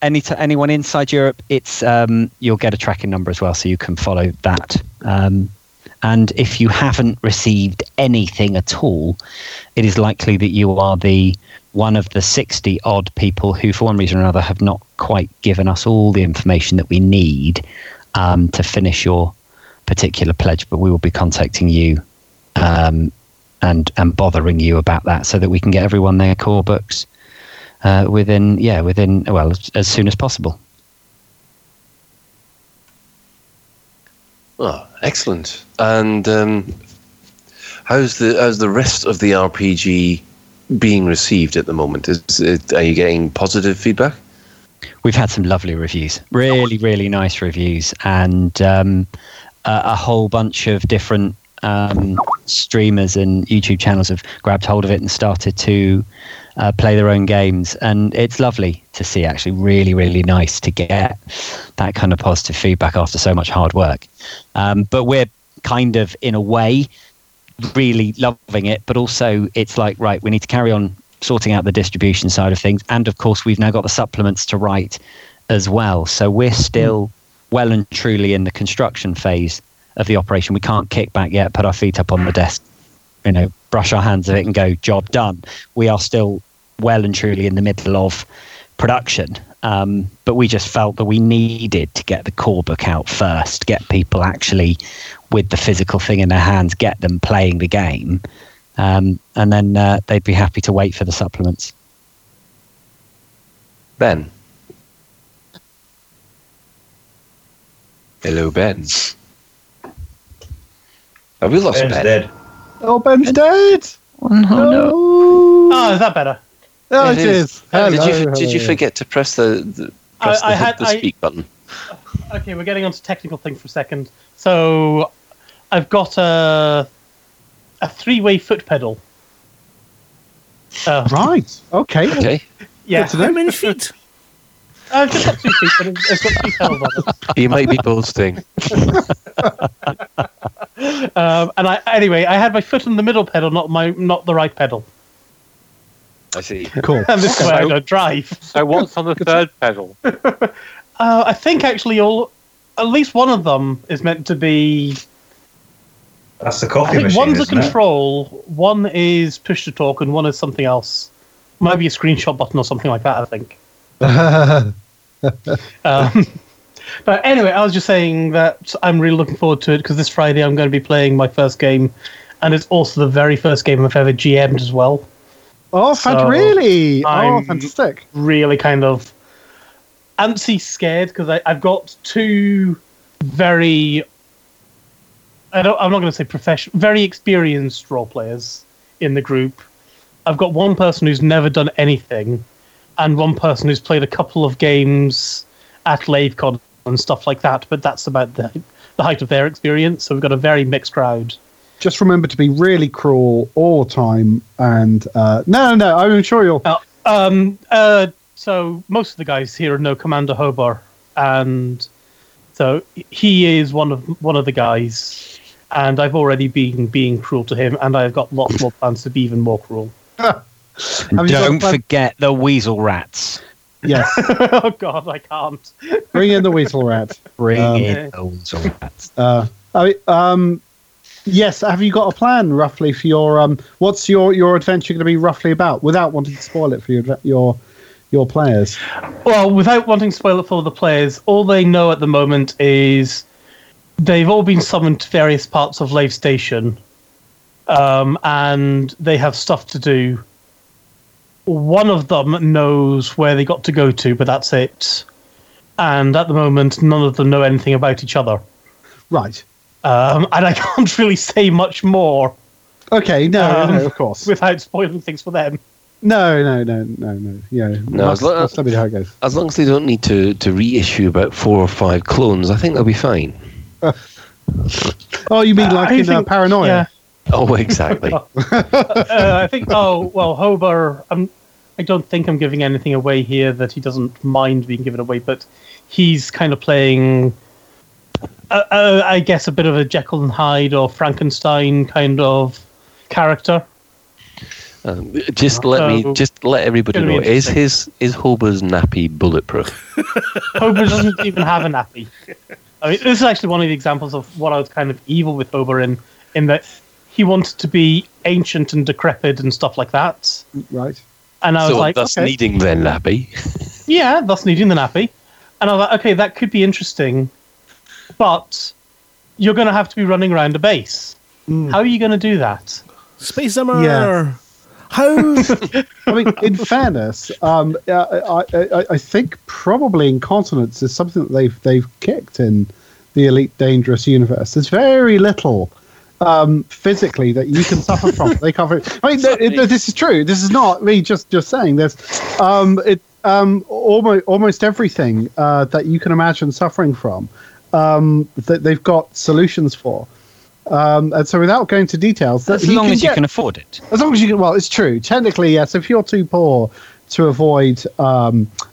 Anyone inside Europe, it's you'll get a tracking number as well, so you can follow that. And if you haven't received anything at all, it is likely that you are the one of the 60 odd people who, for one reason or another, have not quite given us all the information that we need to finish your particular pledge. But we will be contacting you and bothering you about that, so that we can get everyone their core books within as soon as possible. Well, excellent. And How's the rest of the RPG being received at the moment? Are you getting positive feedback? We've had some lovely reviews, really nice reviews, and a whole bunch of different streamers and YouTube channels have grabbed hold of it and started to play their own games, and it's lovely to see. Actually, really nice to get that kind of positive feedback after so much hard work. But we're kind of, in a way, really loving it, but also it's like, right, we need to carry on sorting out the distribution side of things, and of course we've now got the supplements to write as well, so we're still well and truly in the construction phase of the operation. We can't kick back yet, put our feet up on the desk, you know, brush our hands of it and go, job done. We are still well and truly in the middle of production, but we just felt that we needed to get the core book out first, get people actually with the physical thing in their hands, get them playing the game, and then they'd be happy to wait for the supplements. Ben. Hello, Ben. Have we lost Ben? Dead. Oh, Ben's dead! Oh, no. Oh, is that better? Oh, it is. Hello, did you forget to press the speak button? Okay, we're getting onto technical things for a second. So, I've got a three-way foot pedal. Right. Okay. Yeah. How many feet? I've just got 2 feet, but it's got 2 pedals on it. You might be boasting. And I had my foot on the middle pedal, not the right pedal. I see. Cool. And this is where I drive. So what's on the third pedal? I think actually at least one of them is meant to be. That's the coffee machine. One's a control, one is push to talk, and one is something else. Might be a screenshot button or something like that, I think. But anyway, I was just saying that I'm really looking forward to it, because this Friday I'm going to be playing my first game, and it's also the very first game I've ever GM'd as well. Oh, really? Oh, fantastic. Really kind of antsy scared, because I've got two very, I'm not going to say professional, very experienced role players in the group. I've got one person who's never done anything, and one person who's played a couple of games at Lavecon and stuff like that, but that's about the height of their experience, so we've got a very mixed crowd. Just remember to be really cruel all the time, and no, I'm sure you'll... So most of the guys here know Commander Hobart, and so he is one of the guys, and I've already been being cruel to him, and I've got lots more plans to be even more cruel. Don't forget the weasel rats. Yes. Oh, God, I can't. Bring in the weasel rat. Bring in the weasel rat. Yes, have you got a plan roughly for your what's your adventure going to be roughly about, without wanting to spoil it for your players? Well, without wanting to spoil it for the players, all they know at the moment is they've all been summoned to various parts of Lave Station, and they have stuff to do. One of them knows where they got to go to, but that's it. And at the moment, none of them know anything about each other. Right. And I can't really say much more. Okay, no, of course. Without spoiling things for them. No. Yeah, no, that's how it goes. As long as they don't need to reissue about 4 or 5 clones, I think they'll be fine. Oh, you mean like in Paranoia? Yeah. Oh, exactly. I think, Hober, I don't think I'm giving anything away here that he doesn't mind being given away, but he's kind of playing... I guess a bit of a Jekyll and Hyde or Frankenstein kind of character. Just let everybody know. Is Hober's nappy bulletproof? Hober doesn't even have a nappy. I mean, this is actually one of the examples of what I was kind of evil with Hober in that he wanted to be ancient and decrepit and stuff like that. Right. And I was like, thus needing the nappy. Yeah, thus needing the nappy. And I was like, okay, that could be interesting. But you're going to have to be running around a base. Mm. How are you going to do that? Space Summer! Yeah. I mean, in fairness, I think probably incontinence is something that they've kicked in the Elite Dangerous universe. There's very little physically that you can suffer from. They cover it. I mean, this is true. This is not me just saying this. Almost everything that you can imagine suffering from, that they've got solutions for. And so without going to details... As long as you can afford it. As long as you can... Well, it's true. Technically, yes. If you're too poor to avoid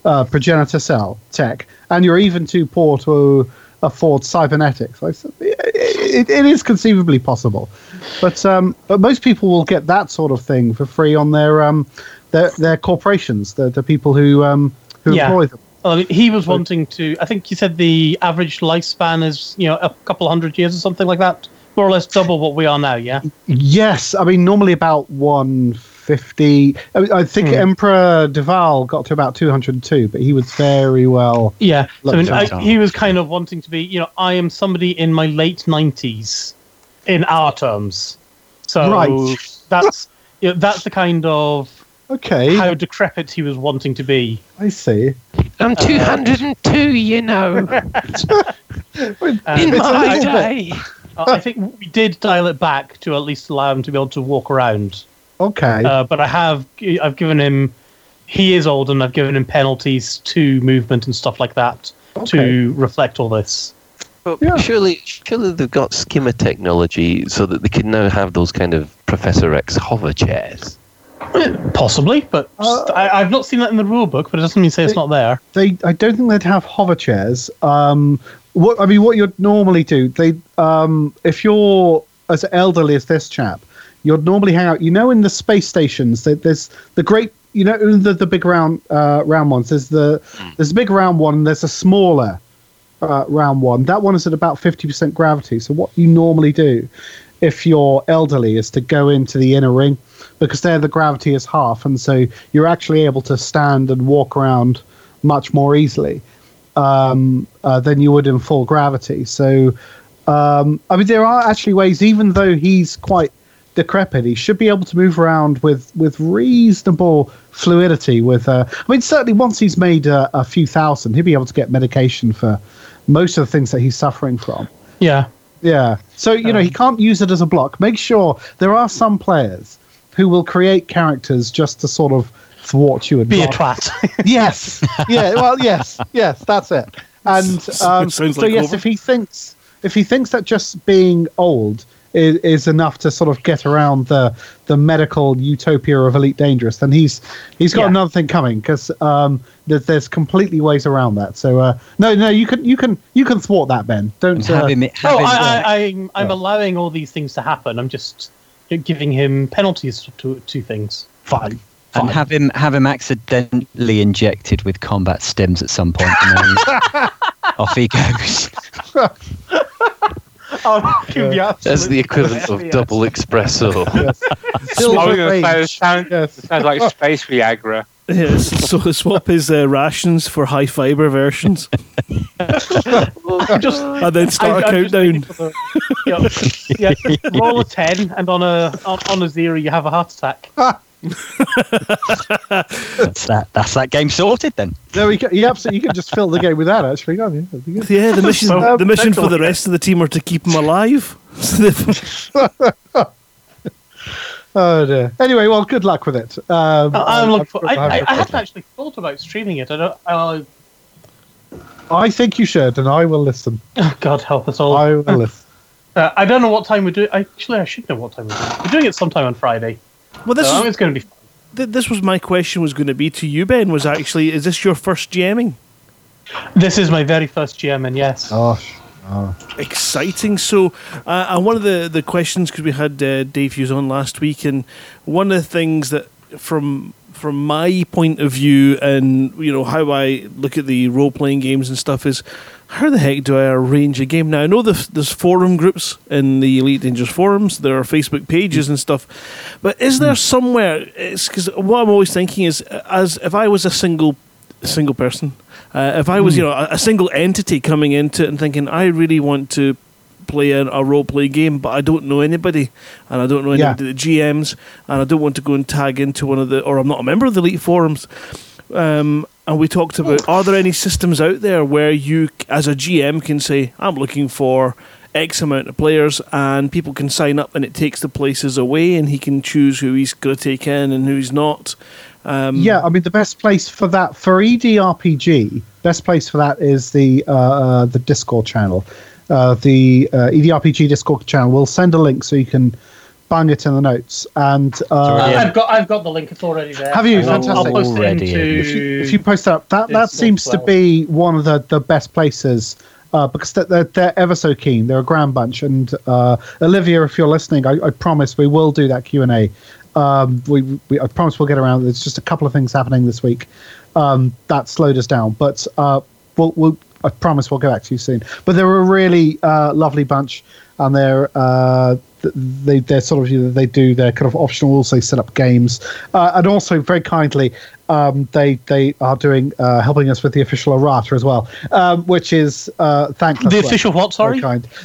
progenitor cell tech, and you're even too poor to afford cybernetics, it is conceivably possible. But most people will get that sort of thing for free on their corporations, the people who employ them. Well, he was wanting to... I think you said the average lifespan is, a couple hundred years or something like that. More or less double what we are now, yeah? Yes. I mean, normally about 150. I think Emperor Duval got to about 202, but he was very well... Yeah. He was kind of wanting to be, I am somebody in my late 90s in our terms. So right. That's that's the kind of... Okay. How decrepit he was wanting to be. I see. I'm 202, in my day. I think we did dial it back to at least allow him to be able to walk around. Okay. But I've given him... He is old, and I've given him penalties to movement and stuff like that to reflect all this. But surely they've got skimmer technology so that they can now have those kind of Professor X hover chairs. Possibly, but I've not seen that in the rule book, but it doesn't mean to say it's not there. I don't think they'd have hover chairs. What you'd normally do, if you're as elderly as this chap, you'd normally hang out. In the space stations, there's the great, the big round ones. There's a big round one, and there's a smaller round one. That one is at about 50% gravity. So what you normally do, if you're elderly, is to go into the inner ring, because there the gravity is half, and so you're actually able to stand and walk around much more easily than you would in full gravity. So, there are actually ways, even though he's quite decrepit, he should be able to move around with reasonable fluidity. Certainly once he's made a few thousand, he'll be able to get medication for most of the things that he's suffering from. Yeah. Yeah. So, he can't use it as a block. Make sure there are some players who will create characters just to sort of thwart you and be a twat. Yes. Yeah. Well, yes. Yes. That's it. And if he thinks that just being old is enough to sort of get around the medical utopia of Elite Dangerous, then he's got another thing coming, because there's completely ways around that. So no, you can thwart that, Ben. Don't. I'm allowing all these things to happen. I'm just giving him penalties to things. Fine. And have him accidentally injected with combat stims at some point. Off he goes. That's the equivalent of double espresso. Sounds like space Viagra. Yeah, so swap his rations for high fibre versions. And then start a countdown. Roll a 10, and on a 0, you have a heart attack. That's that game sorted then. No, you can just fill the game with that, actually, can't you? Yeah, the mission for the rest of the team are to keep them alive. Oh dear. Anyway, well, good luck with it. I haven't actually thought about streaming it. I think you should, and I will listen. Oh, God help us all. I will listen. I don't know what time we're doing. Actually, I should know what time we're doing. We're doing it sometime on Friday. Well, it's going to be fun. This was my question was going to be to you, Ben, was actually, is this your first GMing? This is my very first GMing, yes. Oh. Exciting. So, one of the questions, because we had Dave Hughes on last week, and one of the things that from my point of view and how I look at the role playing games and stuff is, how the heck do I arrange a game? Now, I know there's forum groups in the Elite Dangerous forums, there are Facebook pages and stuff, but is there somewhere? It's because what I'm always thinking is, as if I was a single person, if I was a single entity coming into it and thinking I really want to play a role play game, but I don't know anybody, and I don't know any of the GMs, and I don't want to go and tag into one of the, or I'm not a member of the Elite forums. And we talked about, are there any systems out there where you, as a GM, can say, I'm looking for X amount of players, and people can sign up and it takes the places away, and he can choose who he's going to take in and who's not. Yeah, I mean, the best place for that, for EDRPG, best place for that is the Discord channel. The EDRPG Discord channel. We'll send a link so you can bang it in the notes. And I've got the link. It's already there. Have you? Fantastic. I'll post it into if you post that up. That seems to be one of the best places. Because they're ever so keen. They're a grand bunch. And Olivia, if you're listening, I promise we will do that Q&A. I promise we'll get around. There's just a couple of things happening this week that slowed us down. But I promise we'll get back to you soon. But they're a really lovely bunch. And they're sort of, they do their kind of optional, also set up games. And also, very kindly, they are doing helping us with the official errata as well, which is thankless. The official what? Sorry,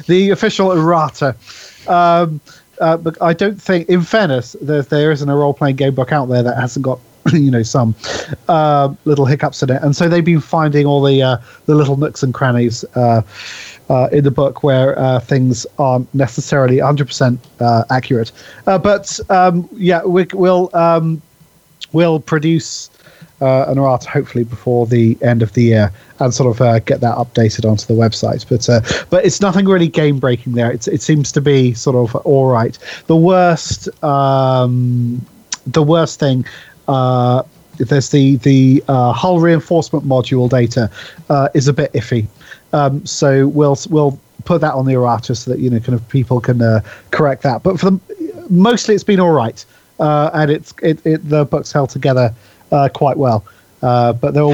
the official errata. But I don't think in Venice there isn't a role playing game book out there that hasn't got some little hiccups in it, and so they've been finding all the little nooks and crannies in the book where things aren't necessarily 100% accurate. We'll produce an errata hopefully before the end of the year and sort of get that updated onto the website. But it's nothing really game breaking there. It seems to be sort of all right. The worst thing. There's the hull reinforcement module data is a bit iffy, so we'll put that on the errata so that kind of people can correct that. But for mostly it's been all right, and it's the book's held together quite well. But there are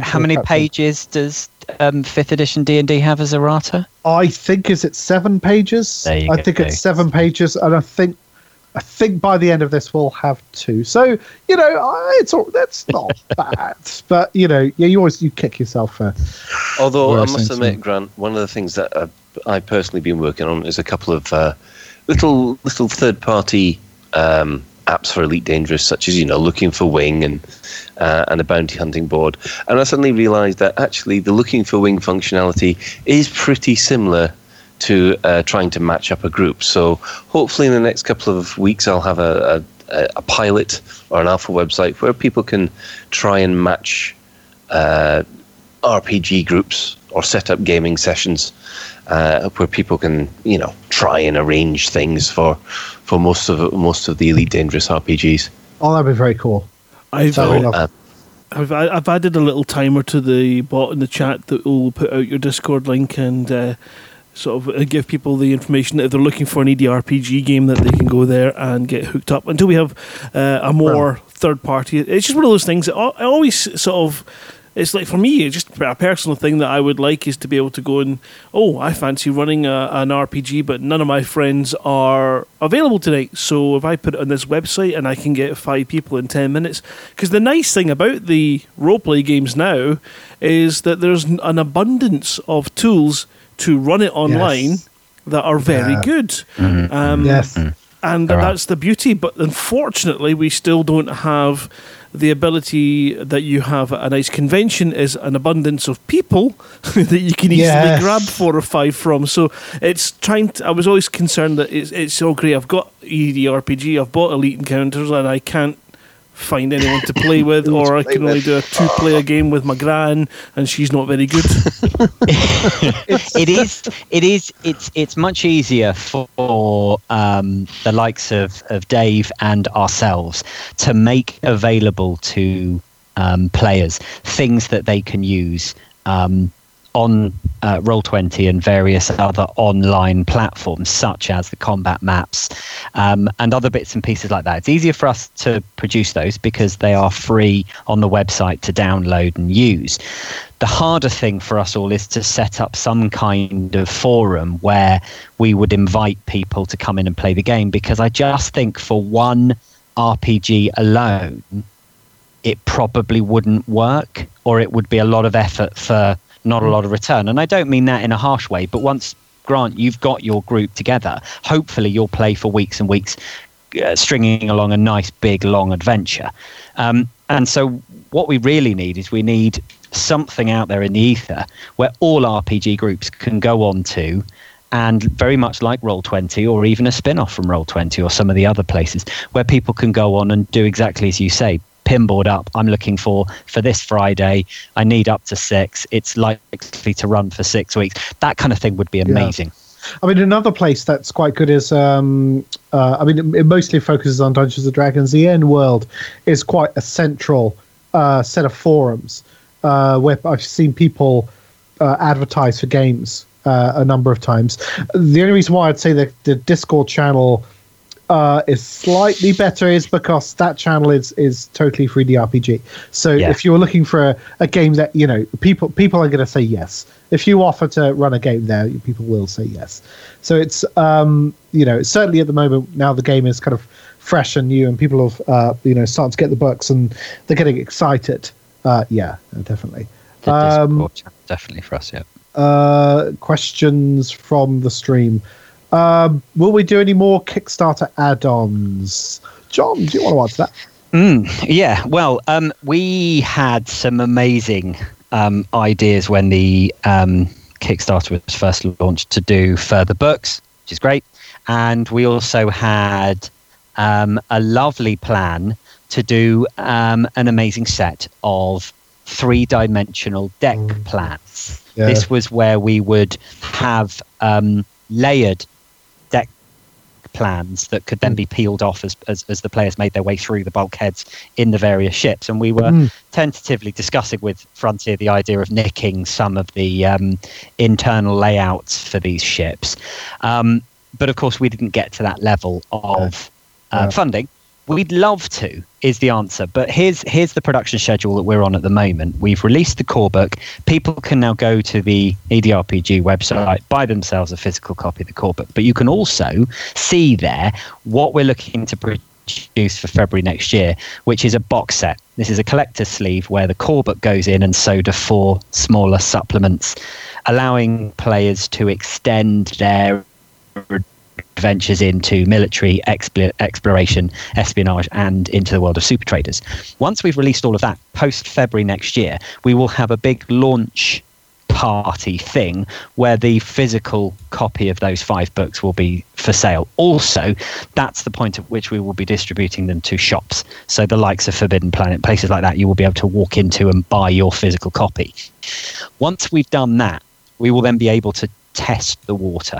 how many pages does 5th edition D&D have as errata? I think it's 7 pages. It's 7 pages, and I think by the end of this we'll have 2. So that's not bad. But you always kick yourself for. Although I must admit, Grant, one of the things that I've personally been working on is a couple of little third-party apps for Elite Dangerous, such as Looking for Wing and a bounty hunting board. And I suddenly realised that actually the Looking for Wing functionality is pretty similar to trying to match up a group. So hopefully in the next couple of weeks I'll have a pilot or an alpha website where people can try and match RPG groups or set up gaming sessions where people can try and arrange things for most of the Elite Dangerous RPGs. Oh, that'd be very cool. I've added a little timer to the bot in the chat that will put out your Discord link and sort of give people the information that if they're looking for an EDRPG game that they can go there and get hooked up until we have a more third party. It's just one of those things that I always sort of, it's like for me, it's just a personal thing that I would like is to be able to go and, I fancy running an RPG, but none of my friends are available tonight. So if I put it on this website and I can get 5 people in 10 minutes, because the nice thing about the roleplay games now is that there's an abundance of tools to run it online that are very good. Mm-hmm. And that's the beauty. But unfortunately, we still don't have the ability that you have at a nice convention is an abundance of people that you can easily grab 4 or 5 from. So it's I was always concerned that it's so great. I've got EDRPG, I've bought Elite Encounters, and I can't find anyone to play with, or I can only do a 2-player game with my gran, and she's not very good. It's much easier for the likes of Dave and ourselves to make available to players things that they can use on Roll20 and various other online platforms, such as the combat maps and other bits and pieces like that. It's easier for us to produce those because they are free on the website to download and use. The harder thing for us all is to set up some kind of forum where we would invite people to come in and play the game, because I just think for one RPG alone, it probably wouldn't work, or it would be a lot of effort for not a lot of return. And I don't mean that in a harsh way, but once, Grant, you've got your group together, hopefully you'll play for weeks and weeks, stringing along a nice big long adventure. And so what we really need is we need something out there in the ether where all RPG groups can go on to and very much like Roll20 or even a spin-off from Roll20 or some of the other places where people can go on and do exactly as you say, pinboard up, I'm looking for this Friday, I need up to 6, it's likely to run for 6 weeks. That kind of thing would be amazing. Yeah. I mean, another place that's quite good is, I mean, it mostly focuses on Dungeons & Dragons. The End World is quite a central set of forums where I've seen people advertise for games a number of times. The only reason why I'd say that the Discord channel is slightly better is because that channel is totally 3D RPG. So if you're looking for a game that, you know, people are going to say yes. If you offer to run a game there, people will say yes. So it's, you know, certainly at the moment now the game is kind of fresh and new and people have, you know, starting to get the books and they're getting excited. Yeah, definitely. The Discord channel, definitely for us, yeah. Questions from the stream. Will we do any more Kickstarter add-ons? John, do you want to answer that? Yeah, well, we had some amazing ideas when the Kickstarter was first launched to do further books, which is great. And we also had a lovely plan to do an amazing set of three-dimensional deck plans. Yeah. This was where we would have layered deck plans that could then be peeled off as the players made their way through the bulkheads in the various ships. And we were tentatively discussing with Frontier the idea of nicking some of the internal layouts for these ships. But of course, we didn't get to that level of funding. We'd love to, is the answer. But here's the production schedule that we're on at the moment. We've released the core book. People can now go to the EDRPG website, buy themselves a physical copy of the core book. But you can also see there what we're looking to produce for February next year, which is a box set. This is a collector's sleeve where the core book goes in and so do 4 smaller supplements, allowing players to extend their adventures into military exploration, espionage, and into the world of super traders. Once we've released all of that, post February next year, we will have a big launch party thing where the physical copy of those 5 books will be for sale. Also, that's the point at which we will be distributing them to shops. So the likes of Forbidden Planet, places like that, you will be able to walk into and buy your physical copy. Once we've done that, we will then be able to test the water.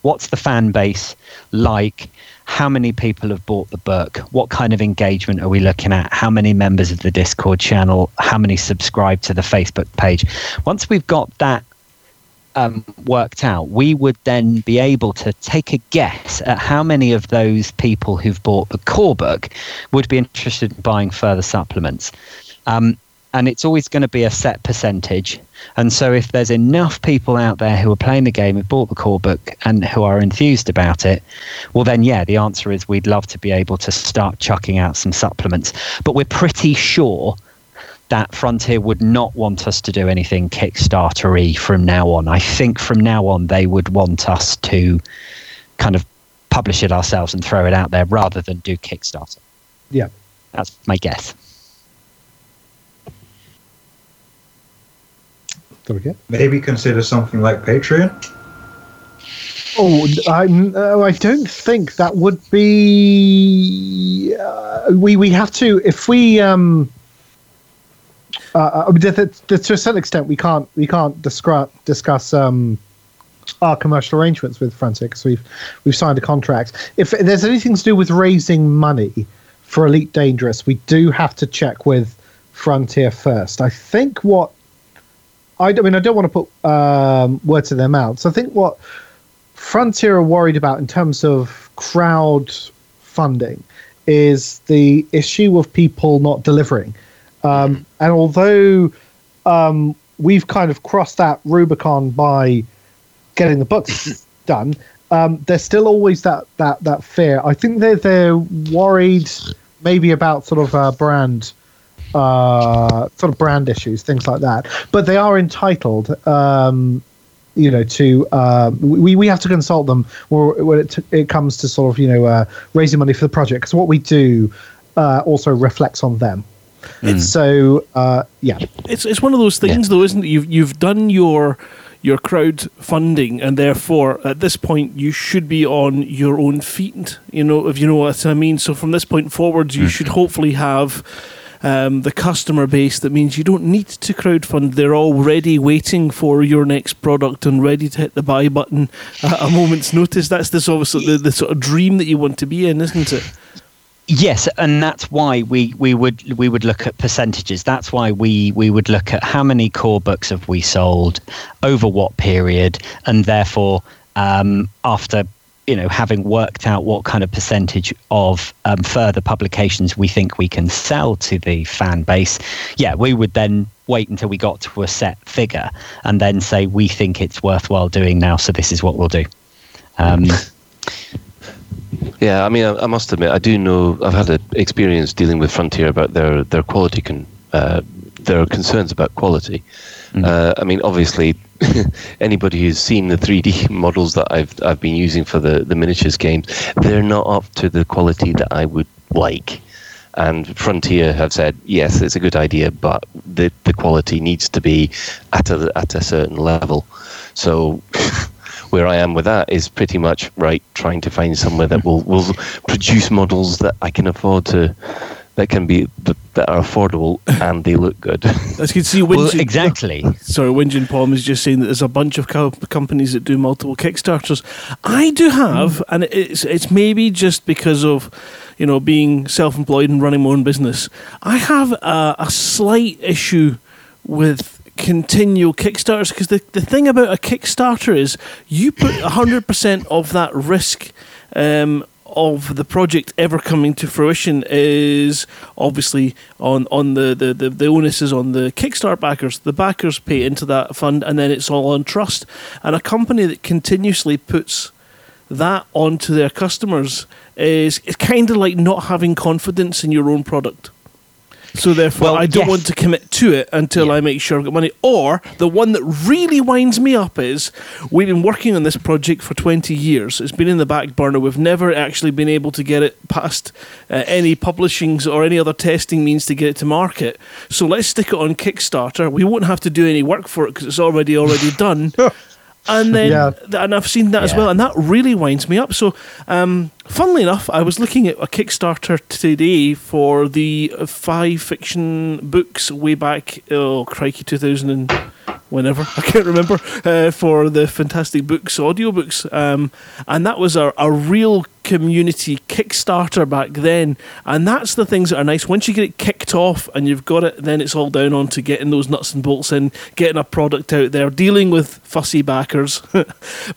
What's the fan base like? How many people have bought the book? What kind of engagement are we looking at? How many members of the Discord channel? How many subscribe to the Facebook page? Once we've got that worked out, we would then be able to take a guess at how many of those people who've bought the core book would be interested in buying further supplements. And it's always going to be a set percentage. And so if there's enough people out there who are playing the game, who've bought the core book and who are enthused about it, well then, yeah, the answer is we'd love to be able to start chucking out some supplements. But we're pretty sure that Frontier would not want us to do anything Kickstarter-y from now on. I think from now on, they would want us to kind of publish it ourselves and throw it out there rather than do Kickstarter. Yeah. That's my guess. Maybe consider something like Patreon. Oh, I don't think that would be. We have to if we. To a certain extent, we can't discuss our commercial arrangements with Frontier because we've signed a contract. If there's anything to do with raising money for Elite Dangerous, we do have to check with Frontier first. I think what. I mean, I don't want to put words in their mouths. So I think what Frontier are worried about in terms of crowd funding is the issue of people not delivering. And although we've kind of crossed that Rubicon by getting the books done, there's still always that fear. I think they're worried maybe about sort of brand. Sort of brand issues, things like that. But they are entitled, you know, to we have to consult them when it comes to sort of, you know, raising money for the project. Because what we do also reflects on them. So, yeah. It's one of those things, though, isn't it? You've done your... You're crowdfunding, and therefore, at this point, you should be on your own feet, if you know what I mean. So from this point forwards, you should hopefully have the customer base that means you don't need to crowdfund. They're already waiting for your next product and ready to hit the buy button at a moment's notice. That's this obviously the sort of dream that you want to be in, isn't it? Yes, and that's why we would look at percentages. That's why we would look at how many core books have we sold, over what period, and therefore after having worked out what kind of percentage of further publications we think we can sell to the fan base, we would then wait until we got to a set figure and then say we think it's worthwhile doing now, so this is what we'll do. Yeah, I mean, I must admit, I do know I've had an experience dealing with Frontier about their quality, their concerns about quality. Mm-hmm. I mean, obviously, anybody who's seen the 3D models that I've been using for the miniatures games, they're not up to the quality that I would like. And Frontier have said, yes, it's a good idea, but the quality needs to be at a certain level. So. Where I am with that is pretty much right. Trying to find somewhere that will produce models that I can afford to, that are affordable and they look good. As you can see, exactly. Sorry, Winjin Palm is just saying that there's a bunch of companies that do multiple Kickstarters. I do have, and it's maybe just because of being self-employed and running my own business. I have a slight issue with continual Kickstarters, because the thing about a Kickstarter is you put 100% of that risk of the project ever coming to fruition is obviously on the onus is on the Kickstarter backers. The backers pay into that fund and then it's all on trust. And a company that continuously puts that onto their customers is kind of like not having confidence in your own product. So therefore, I don't want to commit to it until I make sure I've got money. Or the one that really winds me up is we've been working on this project for 20 years. It's been in the back burner. We've never actually been able to get it past any publishings or any other testing means to get it to market. So let's stick it on Kickstarter. We won't have to do any work for it because it's already done. And then, and I've seen that as well, and that really winds me up. So, funnily enough, I was looking at a Kickstarter today for the 5 fiction books way back, 2000 and whenever, I can't remember, for the Fantastic Books audiobooks. And that was a real community Kickstarter back then. And that's the things that are nice. Once you get it kicked off and you've got it, then it's all down onto getting those nuts and bolts in, getting a product out there, dealing with fussy backers.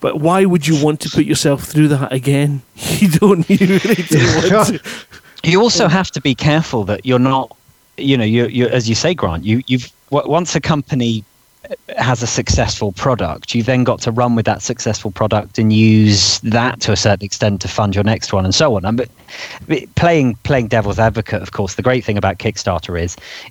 But why would you want to put yourself through that again? You really don't want to. You also have to be careful that you're not, you as you say, Grant, you've once a company has a successful product, you then got to run with that successful product and use that to a certain extent to fund your next one and so on. But playing devil's advocate, of course, the great thing about Kickstarter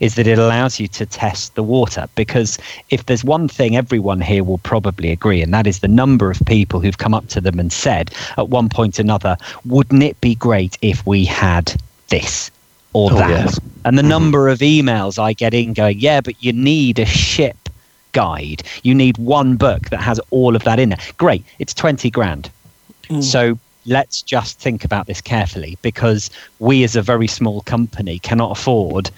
is that it allows you to test the water, because if there's one thing everyone here will probably agree, and that is the number of people who've come up to them and said at one point or another, wouldn't it be great if we had this? Or that. Yes. And the number of emails I get in going, yeah, but you need a ship guide. You need one book that has all of that in there. Great, it's 20 grand. So let's just think about this carefully, because we as a very small company cannot afford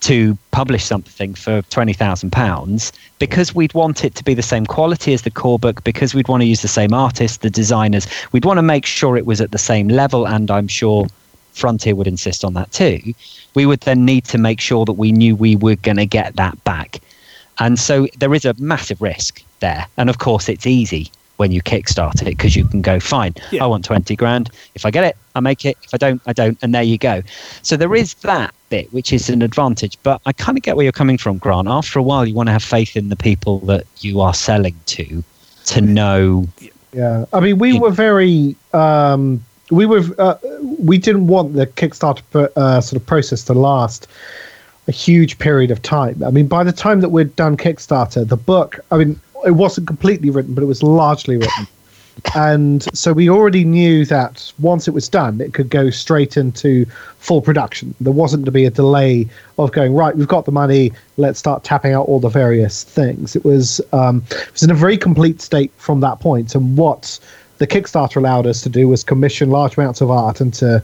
to publish something for £20,000, because we'd want it to be the same quality as the core book, because we'd want to use the same artists, the designers. We'd want to make sure it was at the same level, and I'm sure Frontier would insist on that too. We would then need to make sure that we knew we were going to get that back. And so there is a massive risk there. And of course, it's easy when you kickstart it, because you can go, fine, I want 20 grand. If I get it, I make it. If I don't, I don't. And there you go. So there is that bit, which is an advantage. But I kind of get where you're coming from, Grant. After a while, you want to have faith in the people that you are selling to know. Yeah. I mean, we were very... we didn't want the Kickstarter sort of process to last a huge period of time. I mean, by the time that we'd done Kickstarter, the book, I mean, it wasn't completely written, but it was largely written. And so we already knew that once it was done, it could go straight into full production. There wasn't to be a delay of going, right, we've got the money, let's start tapping out all the various things. It was in a very complete state from that point. And what the Kickstarter allowed us to do was commission large amounts of art and to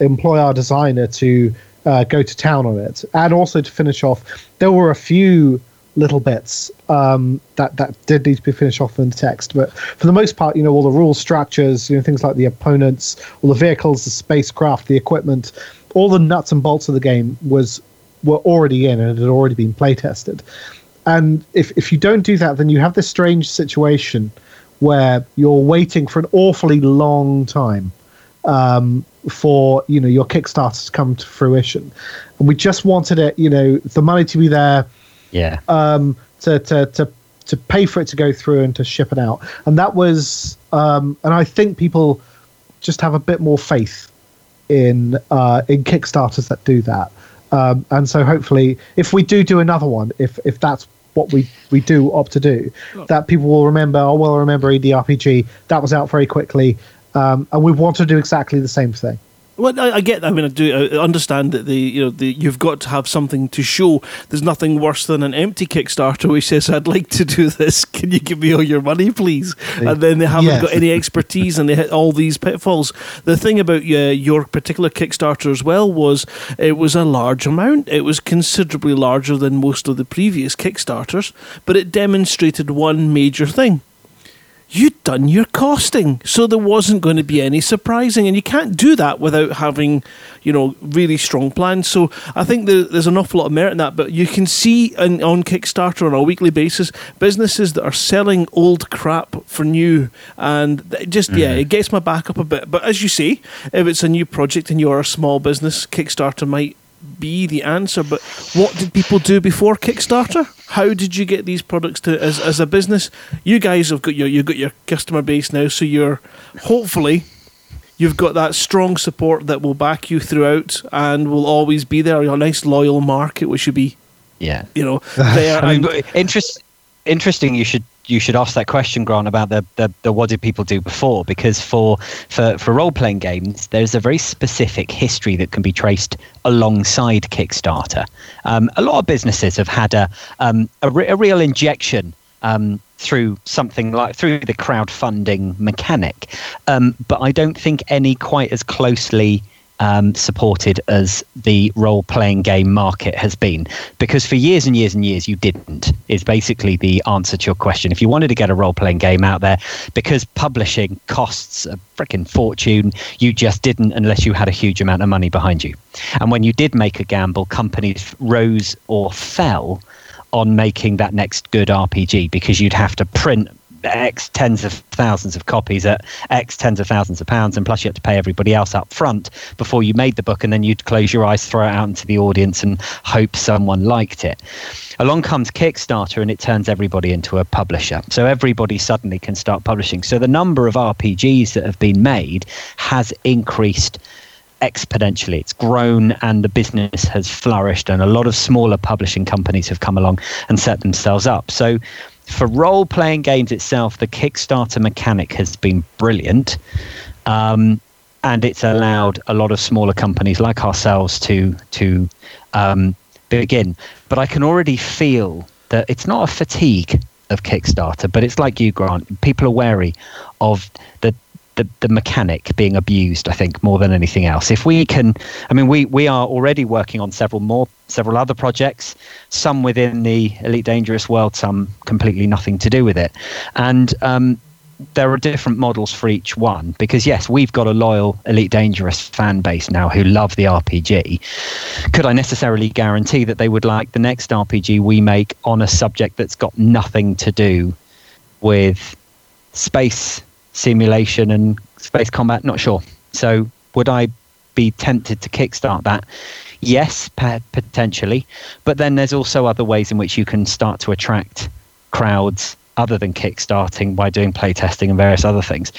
employ our designer to go to town on it. And also to finish off, there were a few little bits that did need to be finished off in the text, but for the most part, you know, all the rule structures, you know, things like the opponents, all the vehicles, the spacecraft, the equipment, all the nuts and bolts of the game were already in, and it had already been play tested. And if you don't do that, then you have this strange situation where you're waiting for an awfully long time for, you know, your Kickstarter to come to fruition. And we just wanted it, you know, the money to be there. Yeah. To pay for it to go through and to ship it out. And that was and I think people just have a bit more faith in Kickstarters that do that. And so hopefully if we do another one, if that's what we do opt to do, that people will remember, remember EDRPG, that was out very quickly. And we want to do exactly the same thing. Well, I get that. I mean, I understand that you've got to have something to show. There's nothing worse than an empty Kickstarter which says, "I'd like to do this. Can you give me all your money, please?" And then they haven't got any expertise, and they hit all these pitfalls. The thing about your particular Kickstarter as well was it was a large amount. It was considerably larger than most of the previous Kickstarters, but it demonstrated one major thing. You'd done your costing, so there wasn't going to be any surprising, and you can't do that without having, you know, really strong plans. So I think there's an awful lot of merit in that, but you can see on Kickstarter on a weekly basis businesses that are selling old crap for new, and just it gets my back up a bit. But as you say, if it's a new project and you're a small business, Kickstarter might be the answer. But what did people do before Kickstarter? How did you get these products to as a business? You guys have got your customer base now, so you're hopefully you've got that strong support that will back you throughout and will always be there. Your nice loyal market, which should be there. I mean, but interesting. You should ask that question, Grant, about the what did people do before, because for role-playing games, there's a very specific history that can be traced alongside Kickstarter. A lot of businesses have had a real injection through something like through the crowdfunding mechanic, but I don't think any quite as closely supported as the role-playing game market has been, because for years and years and years you didn't, is basically the answer to your question. If you wanted to get a role-playing game out there, because publishing costs a freaking fortune, you just didn't unless you had a huge amount of money behind you. And when you did make a gamble, companies rose or fell on making that next good RPG, because you'd have to print X tens of thousands of copies at X tens of thousands of pounds, and plus you had to pay everybody else up front before you made the book, and then you'd close your eyes, throw it out into the audience and hope someone liked it. Along comes Kickstarter, and it turns everybody into a publisher, so everybody suddenly can start publishing. So the number of RPGs that have been made has increased exponentially. It's grown, and the business has flourished, and a lot of smaller publishing companies have come along and set themselves up. So for role-playing games itself, the Kickstarter mechanic has been brilliant, and it's allowed a lot of smaller companies like ourselves to begin. But I can already feel that it's not a fatigue of Kickstarter, but it's like you, Grant. People are wary of the mechanic being abused, I think, more than anything else. If we can, I mean, we are already working on several other projects, some within the Elite Dangerous world, some completely nothing to do with it. And there are different models for each one, because yes, we've got a loyal Elite Dangerous fan base now who love the RPG. Could I necessarily guarantee that they would like the next RPG we make on a subject that's got nothing to do with space simulation and space combat? Not sure. So would I be tempted to kickstart that? Yes, potentially. But then there's also other ways in which you can start to attract crowds other than kickstarting by doing playtesting and various other things.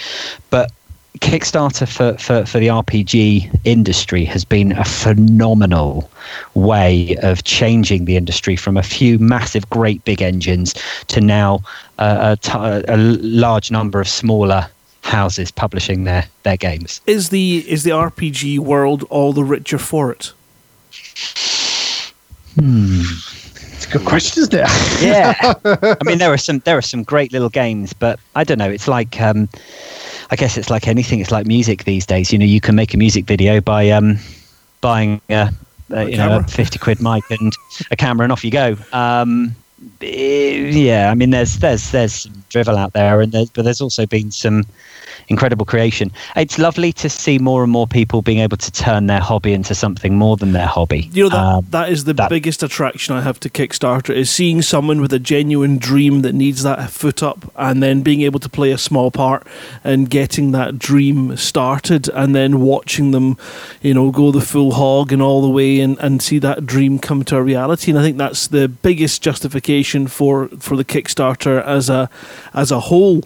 But Kickstarter for the RPG industry has been a phenomenal way of changing the industry from a few massive, great big engines to now a large number of smaller houses publishing their games. Is the RPG world all the richer for it? It's a good question, isn't it? Yeah. I mean, there are some great little games, but I don't know. It's like I guess it's like anything. It's like music these days. You know, you can make a music video by buying a 50 quid mic and a camera, and off you go. Yeah, I mean, there's some drivel out there, but there's also been some incredible creation. It's lovely to see more and more people being able to turn their hobby into something more than their hobby. You know, that is the biggest attraction I have to Kickstarter, is seeing someone with a genuine dream that needs that foot up, and then being able to play a small part and getting that dream started, and then watching them, you know, go the full hog and all the way and see that dream come to a reality. And I think that's the biggest justification for the Kickstarter as a whole.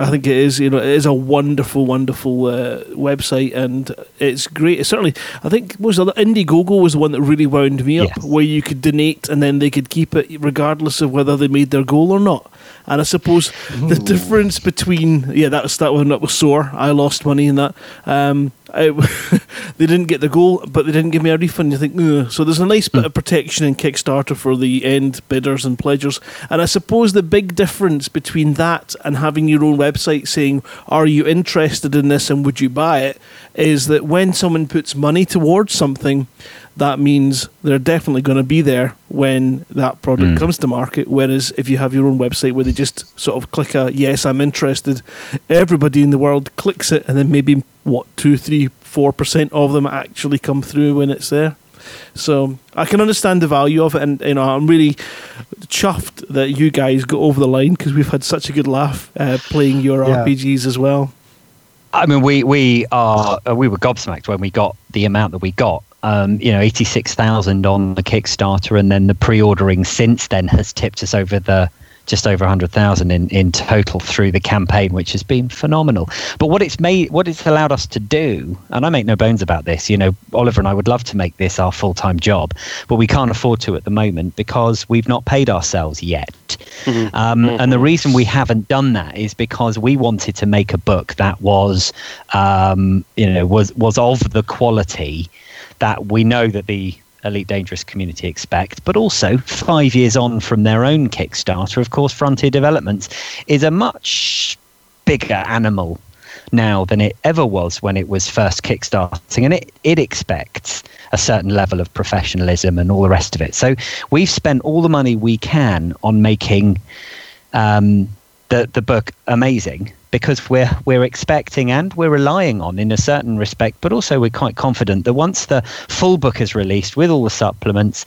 I think it is a wonderful website, and it's great. It's certainly, I think most other Indiegogo was the one that really wound me up, where you could donate and then they could keep it regardless of whether they made their goal or not. And I suppose the difference between that was sore. I lost money in that. They didn't get the goal, but they didn't give me a refund. You think, so there's a nice bit of protection in Kickstarter for the end bidders and pledgers. And I suppose the big difference between that and having your own website saying, "Are you interested in this and would you buy it?" is that when someone puts money towards something, that means they're definitely going to be there when that product comes to market. Whereas if you have your own website where they just sort of click a "yes, I'm interested," everybody in the world clicks it, and then maybe 2, 3, 4% of them actually come through when it's there. So I can understand the value of it, and you know, I'm really chuffed that you guys got over the line, because we've had such a good laugh playing your RPGs as well. I mean, we were gobsmacked when we got the amount that we got. 86,000 on the Kickstarter, and then the pre-ordering since then has tipped us over just over 100,000 in total through the campaign, which has been phenomenal. But what it's allowed us to do, and I make no bones about this, you know, Oliver and I would love to make this our full-time job, but we can't afford to at the moment because we've not paid ourselves yet. Mm-hmm. And the reason we haven't done that is because we wanted to make a book that was, was of the quality that we know that the Elite Dangerous community expect, but also 5 years on from their own Kickstarter, of course, Frontier Developments is a much bigger animal now than it ever was when it was first kickstarting, and it expects a certain level of professionalism and all the rest of it. So we've spent all the money we can on making the book amazing, because we're expecting and we're relying on, in a certain respect, but also we're quite confident that once the full book is released with all the supplements,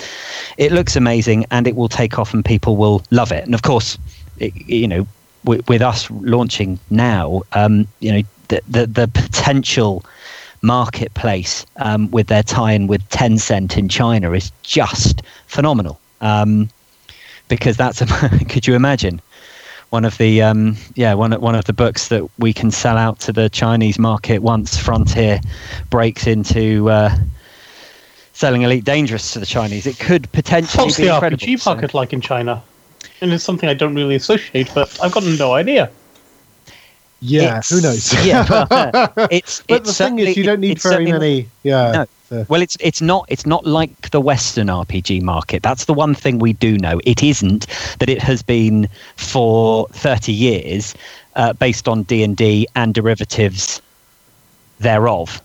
it looks amazing and it will take off and people will love it. And of course, with us launching now, the potential marketplace with their tie-in with Tencent in China is just phenomenal. Because that's could you imagine? One of the one of the books that we can sell out to the Chinese market once Frontier breaks into selling Elite Dangerous to the Chinese, it could potentially be incredible. What's the RPG market like in China? And it's something I don't really associate, but I've got no idea. Yeah, who knows? Yeah, but the thing is, you don't need very many. Yeah. No. Well, it's not like the Western RPG market. That's the one thing we do know. It isn't that it has been for 30 years based on D&D and derivatives thereof.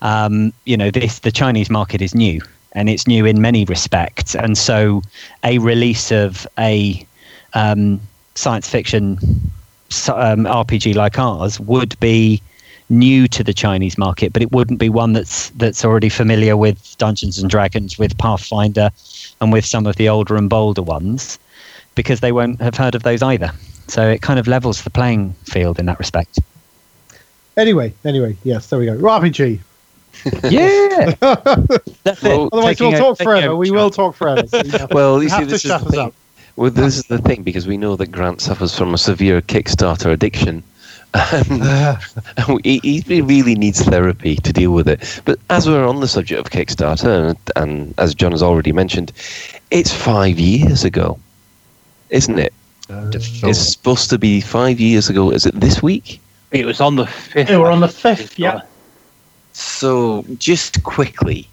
The Chinese market is new, and it's new in many respects. And so a release of a science fiction RPG like ours would be new to the Chinese market, but it wouldn't be one that's already familiar with Dungeons and Dragons, with Pathfinder, and with some of the older and bolder ones, because they won't have heard of those either. So it kind of levels the playing field in that respect. Anyway, yes, there we go. RPG. Yeah. That's it. Otherwise, we'll talk forever. We will talk forever. Well, you see, this is the thing. Well, this is the thing, because we know that Grant suffers from a severe Kickstarter addiction. He really needs therapy to deal with it. But as we're on the subject of Kickstarter, and as John has already mentioned, it's 5 years ago, isn't it? It's supposed to be 5 years ago. Is it this week? It was on the 5th. They were on the 5th, yeah. So, just quickly,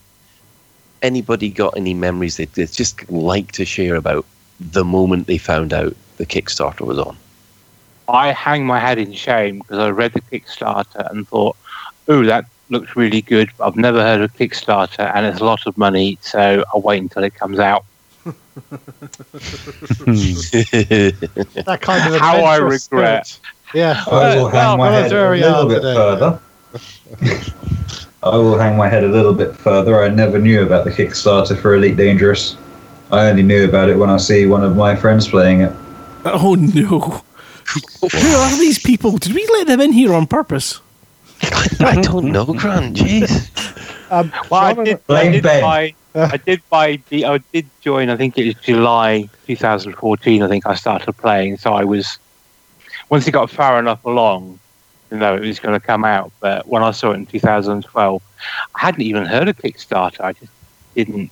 anybody got any memories they'd just like to share about the moment they found out the Kickstarter was on? I hang my head in shame because I read the Kickstarter and thought, ooh, that looks really good, but I've never heard of Kickstarter and it's a lot of money, so I'll wait until it comes out. That kind of how I regret. Spirit. Yeah, I will hang my head a little bit further. I will hang my head a little bit further. I never knew about the Kickstarter for Elite Dangerous. I only knew about it when I see one of my friends playing it. Oh no! Who are these people? Did we let them in here on purpose? I don't know, Grant. Jeez. I did join. I think it was July 2014. I think I started playing, so I was. Once it got far enough along, you know, it was going to come out. But when I saw it in 2012, I hadn't even heard of Kickstarter. I just didn't.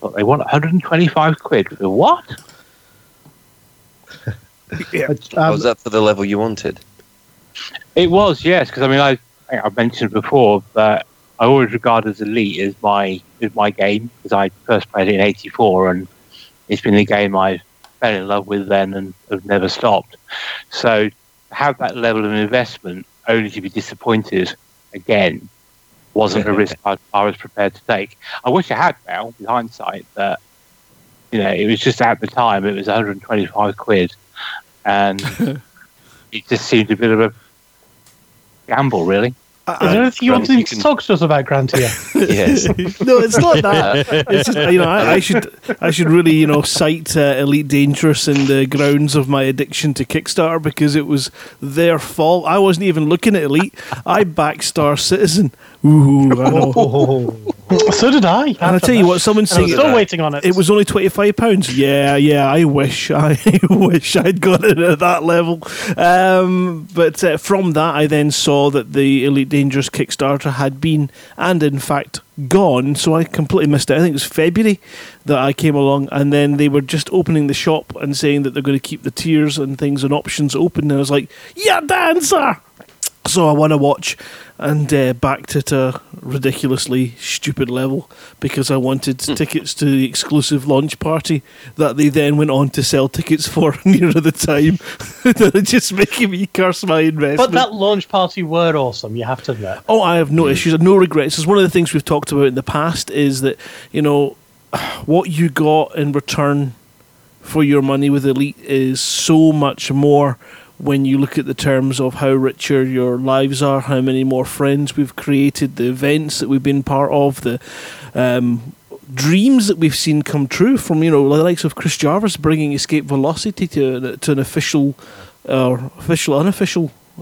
But they want 125 quid for what? Yeah. Was that for the level you wanted? It was, yes. Because I mean, I've mentioned before that I always regard as Elite as my game, because I first played it in '84, and it's been the game I fell in love with then and have never stopped. So to have that level of investment only to be disappointed again wasn't a risk I was prepared to take. I wish I had now, with hindsight, but you know, it was just at the time it was 125 quid, and it just seemed a bit of a gamble, really. Is there anything you want to talk to us about, Grant? Here? Yes. No, it's not that. It's just, you know, I should really, you know, cite Elite Dangerous in the grounds of my addiction to Kickstarter, because it was their fault. I wasn't even looking at Elite. I backed Star Citizen. Ooh, I know. So did I. And I tell you what, someone said, I'm still waiting on it. It was only £25. Yeah. I wish I'd got it at that level. But from that, I then saw that the Elite Dangerous Kickstarter had been, and in fact, gone. So I completely missed it. I think it was February that I came along, and then they were just opening the shop and saying that they're going to keep the tiers and things and options open. And I was like, yeah, dancer. So I won a watch and backed at a ridiculously stupid level because I wanted tickets to the exclusive launch party that they then went on to sell tickets for nearer the time. They're just making me curse my investment. But that launch party were awesome, you have to admit. Oh, I have no issues, no regrets. It's one of the things we've talked about in the past is that, you know, what you got in return for your money with Elite is so much more when you look at the terms of how richer your lives are, how many more friends we've created, the events that we've been part of, the dreams that we've seen come true from, you know, the likes of Chris Jarvis bringing Escape Velocity to an unofficial,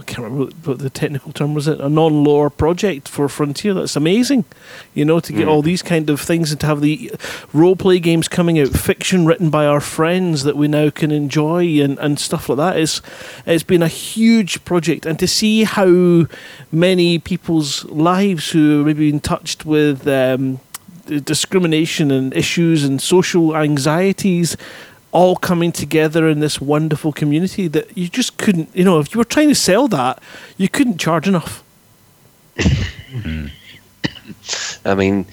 I can't remember what the technical term was, a non-lore project for Frontier. That's amazing, you know, to get all these kind of things and to have the role-play games coming out, fiction written by our friends that we now can enjoy and stuff like that. It's been a huge project, and to see how many people's lives who maybe been touched with discrimination and issues and social anxieties all coming together in this wonderful community that you just couldn't, you know, if you were trying to sell that, you couldn't charge enough. I mean,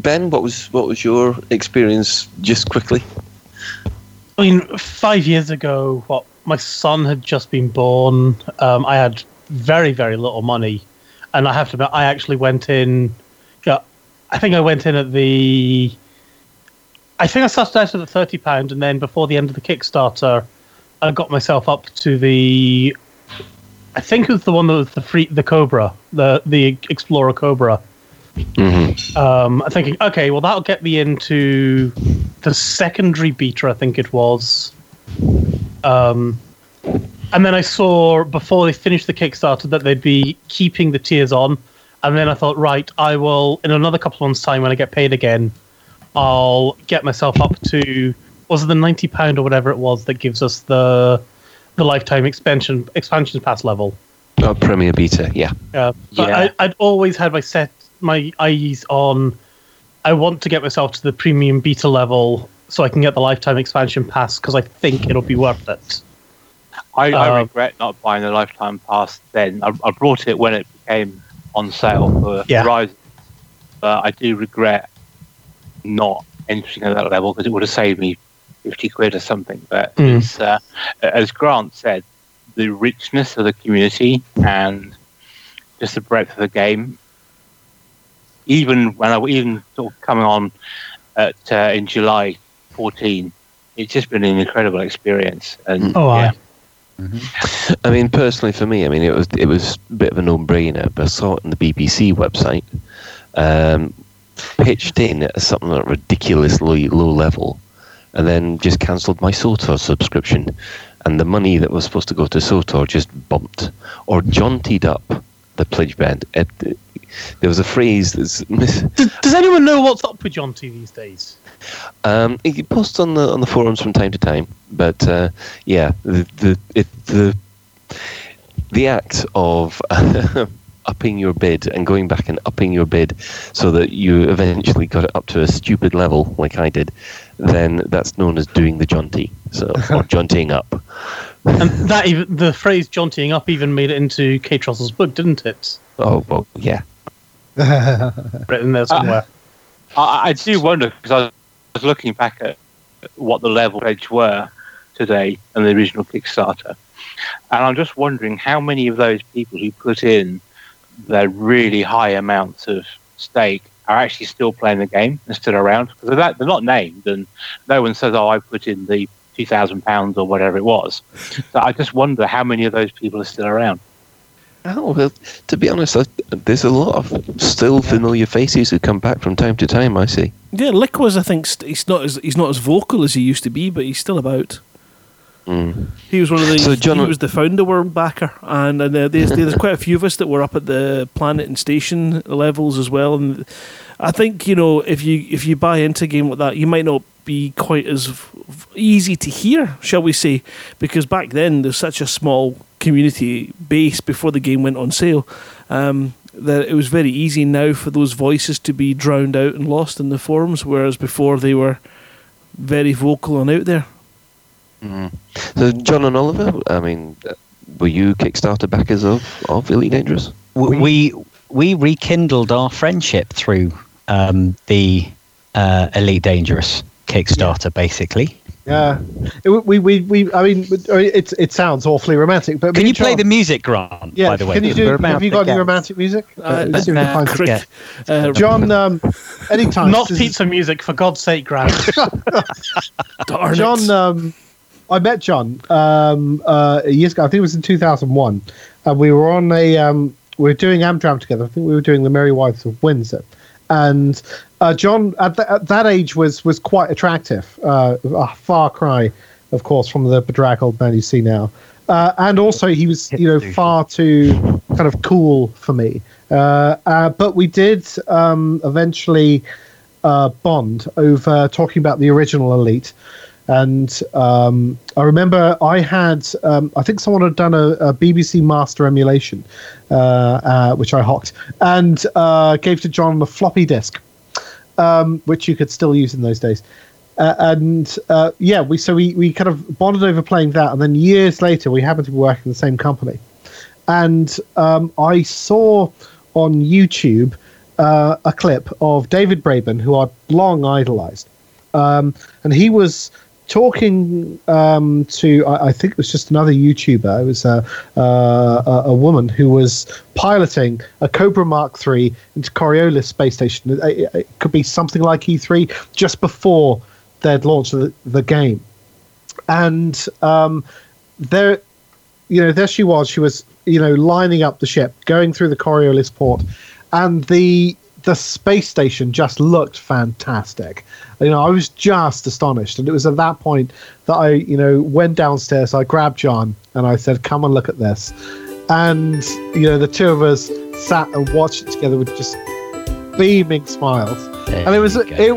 Ben, what was your experience, just quickly? I mean, 5 years ago, my son had just been born. I had very, very little money, and I have to admit, I actually went in. Yeah, I think I went in at the. I think I started out at the £30, and then before the end of the Kickstarter, I got myself up to the. I think it was the one that was the Cobra, the Explorer Cobra. Mm-hmm. I'm thinking, okay, well that'll get me into the secondary beta, I think it was. And then I saw before they finished the Kickstarter that they'd be keeping the tiers on, and then I thought, right, I will in another couple of months' time when I get paid again. I'll get myself up to, was it the £90 or whatever it was that gives us the lifetime expansion pass level? Premier Beta, yeah. I'd always had my eyes on, I want to get myself to the Premium Beta level so I can get the Lifetime Expansion Pass because I think it'll be worth it. I regret not buying the Lifetime Pass then. I brought it when it became on sale for Horizon. But I do regret not entering at that level because it would have saved me £50 or something. But it's, as Grant said, the richness of the community and just the breadth of the game. Even when I was sort of coming on at in July 14, it's just been an incredible experience. And Mm-hmm. I mean, personally for me, it was a bit of a no-brainer. But I saw it on the BBC website, pitched in at something at a ridiculously low level, and then just cancelled my SOTOR subscription, and the money that was supposed to go to SOTOR just bumped or jauntied up the pledge band. There was a phrase that's... Does anyone know what's up with Jaunty these days? He posts on the forums from time to time, but the act of upping your bid and going back and upping your bid so that you eventually got it up to a stupid level like I did, then that's known as doing the Jaunty, or jauntying up. And the phrase jauntying up even made it into Kate Russell's book, didn't it? Oh, well, yeah. Written there somewhere. I do wonder, because I was looking back at what the level pledge were today and the original Kickstarter, and I'm just wondering how many of those people who put in their really high amounts of stake are actually still playing the game and still around, because they're not named, and no one says, I put in the £2,000 or whatever it was. So I just wonder how many of those people are still around. Oh, well, to be honest, there's a lot of still familiar faces who come back from time to time, I see. Yeah, Liquors, I think, he's not as vocal as he used to be, but he's still about. Mm. He was one of the... So he was the founder world backer, and there's quite a few of us that were up at the planet and station levels as well, and I think, if you buy into a game like that, you might not be quite as easy to hear, shall we say, because back then there's such a small community base before the game went on sale that it was very easy now for those voices to be drowned out and lost in the forums, whereas before they were very vocal and out there. Mm. So John and Oliver, were you Kickstarter backers of Elite Dangerous? We rekindled our friendship through the Elite Dangerous Kickstarter, basically. Yeah, we. I mean, it sounds awfully romantic. But can you play the music, Grant? Yeah. By the way, can you do? Have you got any romantic music? John, anytime. Not pizza music, for God's sake, Grant. John, I met John years ago. I think it was in 2001, and we were on a we were doing Amdram together. I think we were doing the Merry Wives of Windsor. And John, at that age, was quite attractive. A far cry, of course, from the bedraggled man you see now. And also, he was, far too kind of cool for me. But we did eventually bond over talking about the original Elite. And I remember I had, I think someone had done a BBC Master emulation, which I hocked, and gave to John on a floppy disk, which you could still use in those days. We kind of bonded over playing that, and then years later we happened to be working in the same company. And I saw on YouTube a clip of David Braben, who I'd long idolised, and he was talking to, I think it was just another YouTuber. It was a woman who was piloting a Cobra Mark III into Coriolis space station. It could be something like E3, just before they'd launched the game. And there she was. She was, lining up the ship, going through the Coriolis port, and the space station just looked fantastic. I was just astonished. And it was at that point that I, went downstairs, I grabbed John and I said, come and look at this. And, the two of us sat and watched it together with just beaming smiles. And it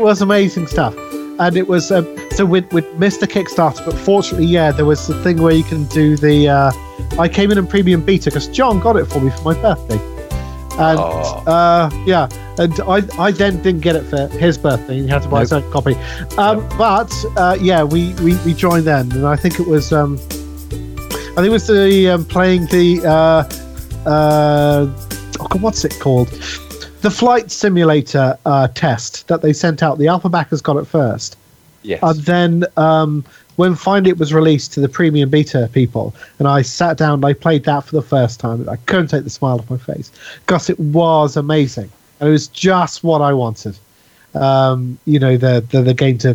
was amazing stuff. And it was, so we'd missed the Kickstarter, but fortunately, there was the thing where you can do the I came in premium beta because John got it for me for my birthday. And yeah, and I then didn't get it for his birthday. He had to buy his own copy. But yeah, we joined then, and I think it was the playing the what's it called? The flight simulator test that they sent out. The Alpha backers got it first. Yes. And then when Find It was released to the premium beta people, and I sat down and I played that for the first time, and I couldn't take the smile off my face because it was amazing, and it was just what I wanted. You know, the game to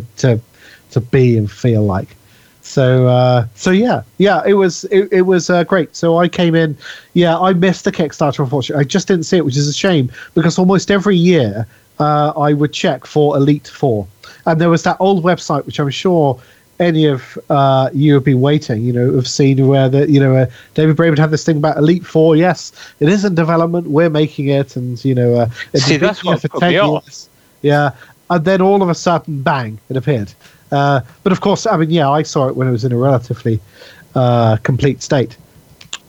be and feel like. So yeah, it was great. So I came in. Yeah, I missed the Kickstarter, unfortunately. I just didn't see it, which is a shame because almost every year I would check for Elite 4. And there was that old website, which I'm sure any of you have been waiting, you know, have seen where the, you know, David Braben had this thing about Elite 4. Yes, it is in development. We're making it, and you know, see, that's what put me off. Yeah, and then all of a sudden, bang! It appeared. But of course, I mean, yeah, I saw it when it was in a relatively complete state.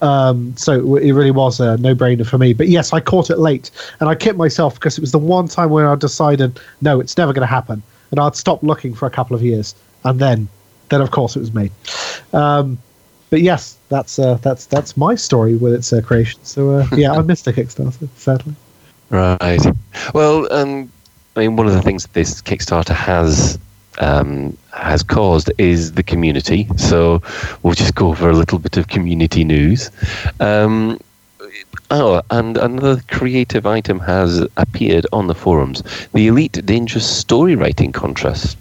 So it really was a no-brainer for me. But yes, I caught it late, and I kicked myself because it was the one time where I decided, no, it's never going to happen. And I'd stopped looking for a couple of years, and then of course it was made. But yes, that's my story with its creation. So yeah, I missed the Kickstarter, sadly. Right. Well, I mean, one of the things that this Kickstarter has caused is the community. So we'll just go over a little bit of community news. Oh, and another creative item has appeared on the forums. The Elite Dangerous Story Writing Contest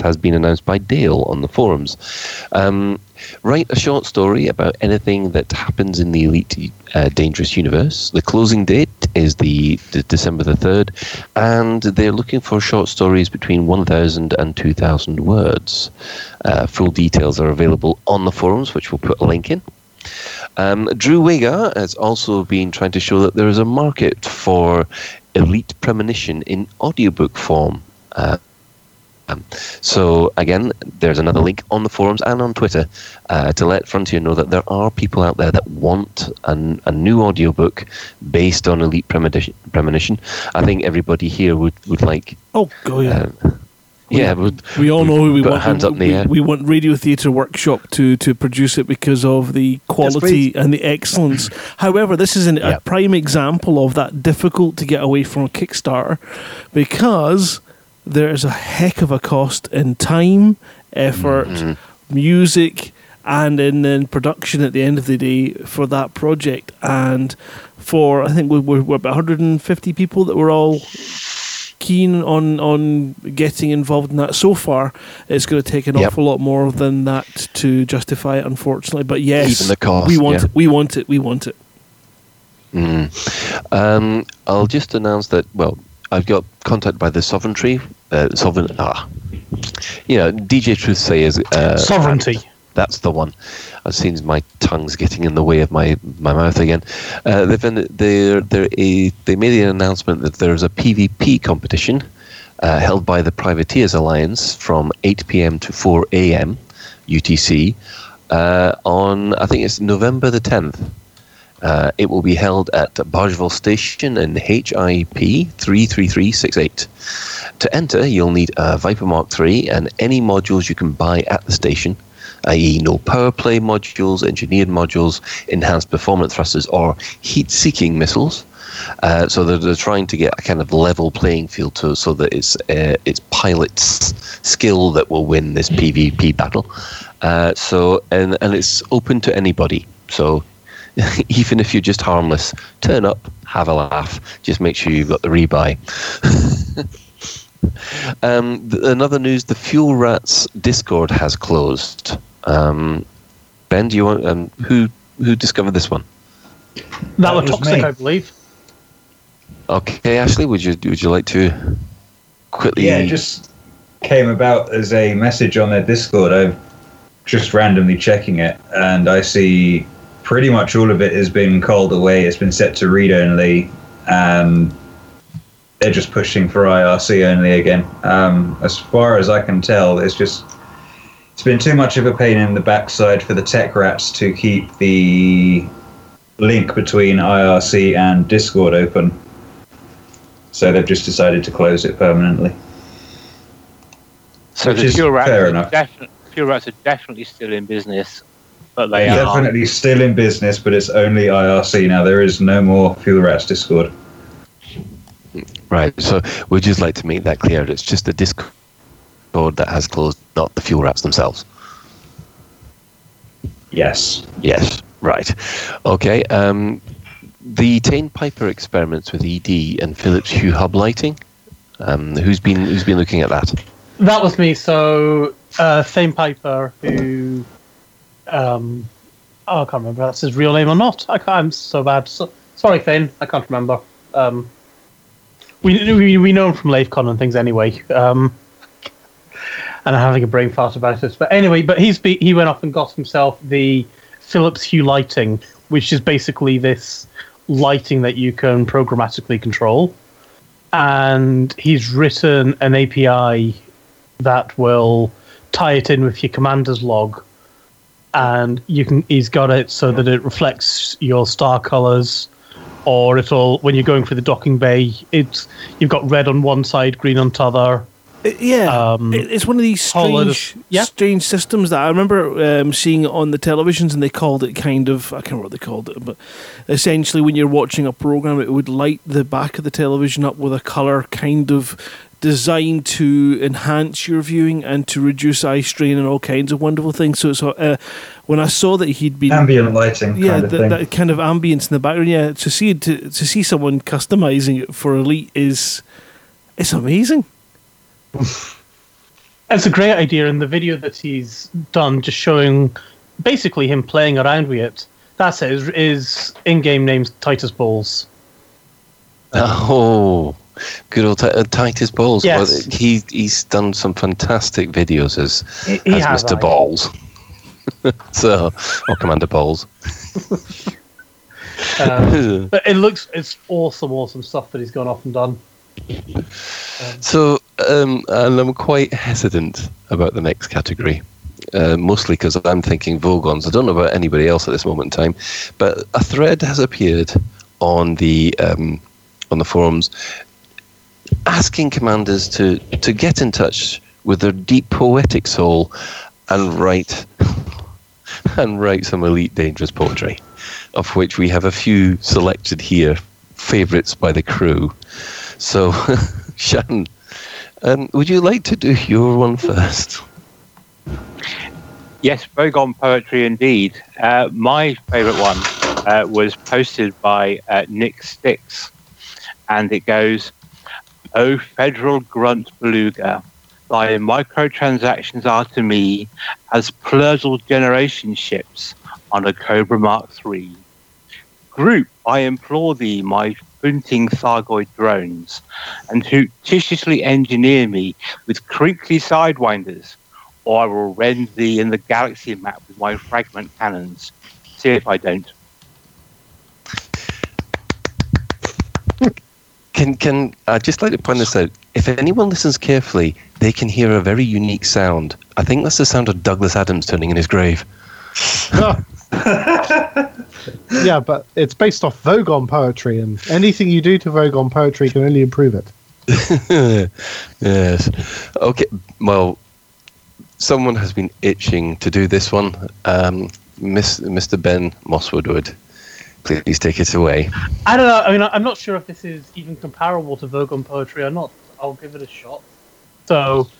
has been announced by Dale on the forums. Write a short story about anything that happens in the Elite Dangerous universe. The closing date is the December the 3rd, and they're looking for short stories between 1,000 and 2,000 words. Full details are available on the forums, which we'll put a link in. Drew Wager has also been trying to show that there is a market for Elite Premonition in audiobook form. So again, there's another link on the forums and on Twitter to let Frontier know that there are people out there that want a new audiobook based on Elite Premonition. I think everybody here would like... Oh, go ahead. Yeah, we all know who we want. Hands up in the air. We want Radio Theatre Workshop to produce it because of the quality and the excellence. However, this is a prime example of that difficult to get away from Kickstarter, because there is a heck of a cost in time, effort, music, and in production at the end of the day for that project. And for, I think we're about 150 people that were all keen on getting involved in that. So far, it's going to take an awful lot more than that to justify it, unfortunately. But yes, even the cost, we want it. I'll just announce that, well, I've got contacted by the Sovereignty. DJ Truthsayer's Sovereignty. That's the one. It seems my tongue's getting in the way of my mouth again. They made an announcement that there is a PvP competition held by the Privateers Alliance from 8 p.m. to 4 a.m. UTC on, I think it's November the 10th. It will be held at Bargeville Station in HIP 33368. To enter, you'll need a Viper Mark III and any modules you can buy at the station, i.e. no power play modules, engineered modules, enhanced performance thrusters, or heat-seeking missiles. So they're trying to get a kind of level playing field so that it's pilot's skill that will win this PvP battle. So it's open to anybody. So even if you're just harmless, turn up, have a laugh. Just make sure you've got the rebuy. Another news: the Fuel Rats Discord has closed. Ben, do you want? Who discovered this one? That was Toxic, me. I believe. Okay, Ashley, would you like to quickly? Yeah, it just came about as a message on their Discord. I'm just randomly checking it, and I see pretty much all of it has been called away. It's been set to read only. They're just pushing for IRC only again. As far as I can tell, it's just It's been too much of a pain in the backside for the tech rats to keep the link between IRC and Discord open. So they've just decided to close it permanently. So the pure rats are definitely still in business. But they are definitely still in business, but it's only IRC now. There is no more Fuel Rats Discord. Right, so we'd just like to make that clear. It's just the Discord that has closed, not the Fuel Rats themselves. Yes. Yes, right. Okay, the Tane Piper experiments with ED and Philips Hue Hub lighting, who's been looking at that? That was me, so Tane Piper, who... I can't remember if that's his real name or not. I'm so bad. Sorry, Thane. I can't remember. We know him from Lavecon and things anyway. And I'm having a brain fart about this. But anyway, but he went off and got himself the Philips Hue lighting, which is basically this lighting that you can programmatically control. And he's written an API that will tie it in with your commander's log. And he's got it so that it reflects your star colours, or it'll, when you're going through the docking bay, you've got red on one side, green on t'other. It's one of these strange systems that I remember seeing on the televisions, and they called it kind of, I can't remember what they called it, but essentially when you're watching a programme, it would light the back of the television up with a colour kind of designed to enhance your viewing and to reduce eye strain and all kinds of wonderful things. So it's when I saw that he'd been ambient lighting, that kind of ambience in the background. Yeah, to see someone customizing it for Elite it's amazing. It's a great idea, and the video that he's done just showing basically him playing around with it. That's it. His in-game name's Titus Balls. Oh. Good old Titus Balls. Yes. Well, he's done some fantastic videos as Mr. Balls. Or Commander Balls. But it's awesome stuff that he's gone off and done. And I'm quite hesitant about the next category. Mostly because I'm thinking Vogons. I don't know about anybody else at this moment in time. But a thread has appeared on the forums, asking commanders to get in touch with their deep poetic soul and write some Elite Dangerous poetry, of which we have a few selected here, favourites by the crew. So, Shan, would you like to do your one first? Yes, Vogon poetry indeed. My favourite one was posted by Nick Sticks, and it goes... O federal grunt Beluga, thy microtransactions are to me as plural generation ships on a Cobra Mark III. Group, I implore thee, my bunting Thargoid drones, and fictitiously engineer me with crinkly Sidewinders, or I will rend thee in the galaxy map with my fragment cannons. See if I don't. Can I just like to point this out? If anyone listens carefully, they can hear a very unique sound. I think that's the sound of Douglas Adams turning in his grave. Oh. Yeah, but it's based off Vogon poetry, and anything you do to Vogon poetry can only improve it. Yes. Okay, well, someone has been itching to do this one. Mr. Ben Mosswoodwood. Please take it away. I don't know. I mean, I'm not sure if this is even comparable to Vogon poetry or not. I'll give it a shot. So,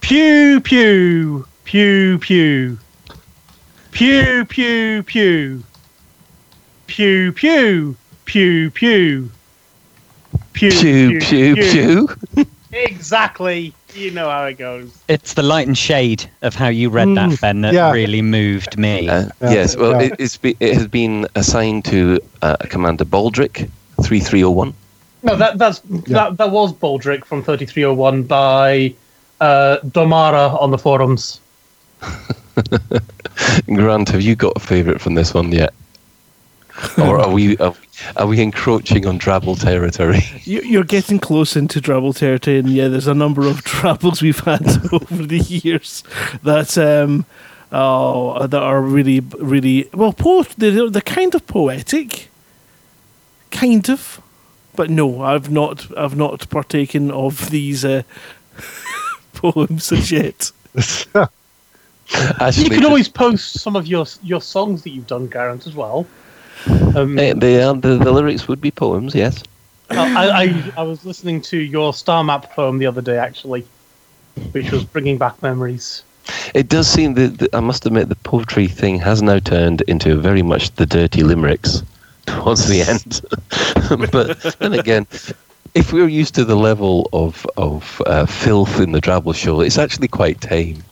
pew, pew, pew, pew. Pew, pew, pew. Pew, pew, pew, pew. Pew, pew, pew, pew. Exactly. You know how it goes. It's the light and shade of how you read that, Ben, that really moved me. Yes, well, it has been assigned to Commander Baldrick, 3301. No, that was Baldrick from 3301 by Domara on the forums. Grant, have you got a favourite from this one yet? Or are we Are we encroaching on Drabble territory? You're getting close into Drabble territory, and yeah, there's a number of Drabbles we've had over the years that are really, really well. They're kind of poetic, kind of, but no, I've not partaken of these poems as yet. Ashley, you can always post some of your songs that you've done, Garant, as well. The lyrics would be poems, yes. I was listening to your Star Map poem the other day, actually, which was bringing back memories. It does seem that I must admit the poetry thing has now turned into very much the dirty limericks towards the end. But then again, if we're used to the level of filth in the Drabble show, it's actually quite tame.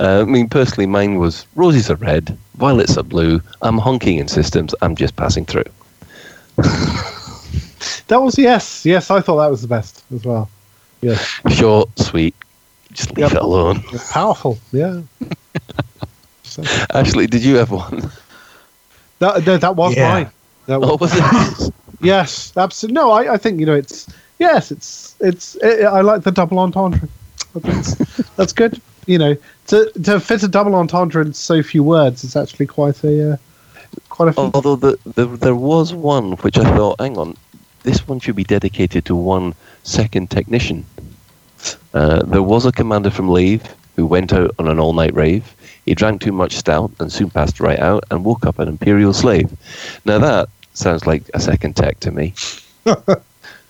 I mean, personally, mine was roses are red, violets are blue. I'm honking in systems. I'm just passing through. That was yes. I thought that was the best as well. Yeah, short, sweet. Just leave it alone. It's powerful. Yeah. Ashley, did you have one? That was mine. That was it? Yes, absolutely. No, I think it's yes. It's I like the double entendre. That's good. To fit a double entendre in so few words is actually quite a feat. Although there was one which I thought, hang on, this one should be dedicated to one second technician. There was a commander from Lave who went out on an all-night rave. He drank too much stout and soon passed right out and woke up an Imperial slave. Now that sounds like a second tech to me.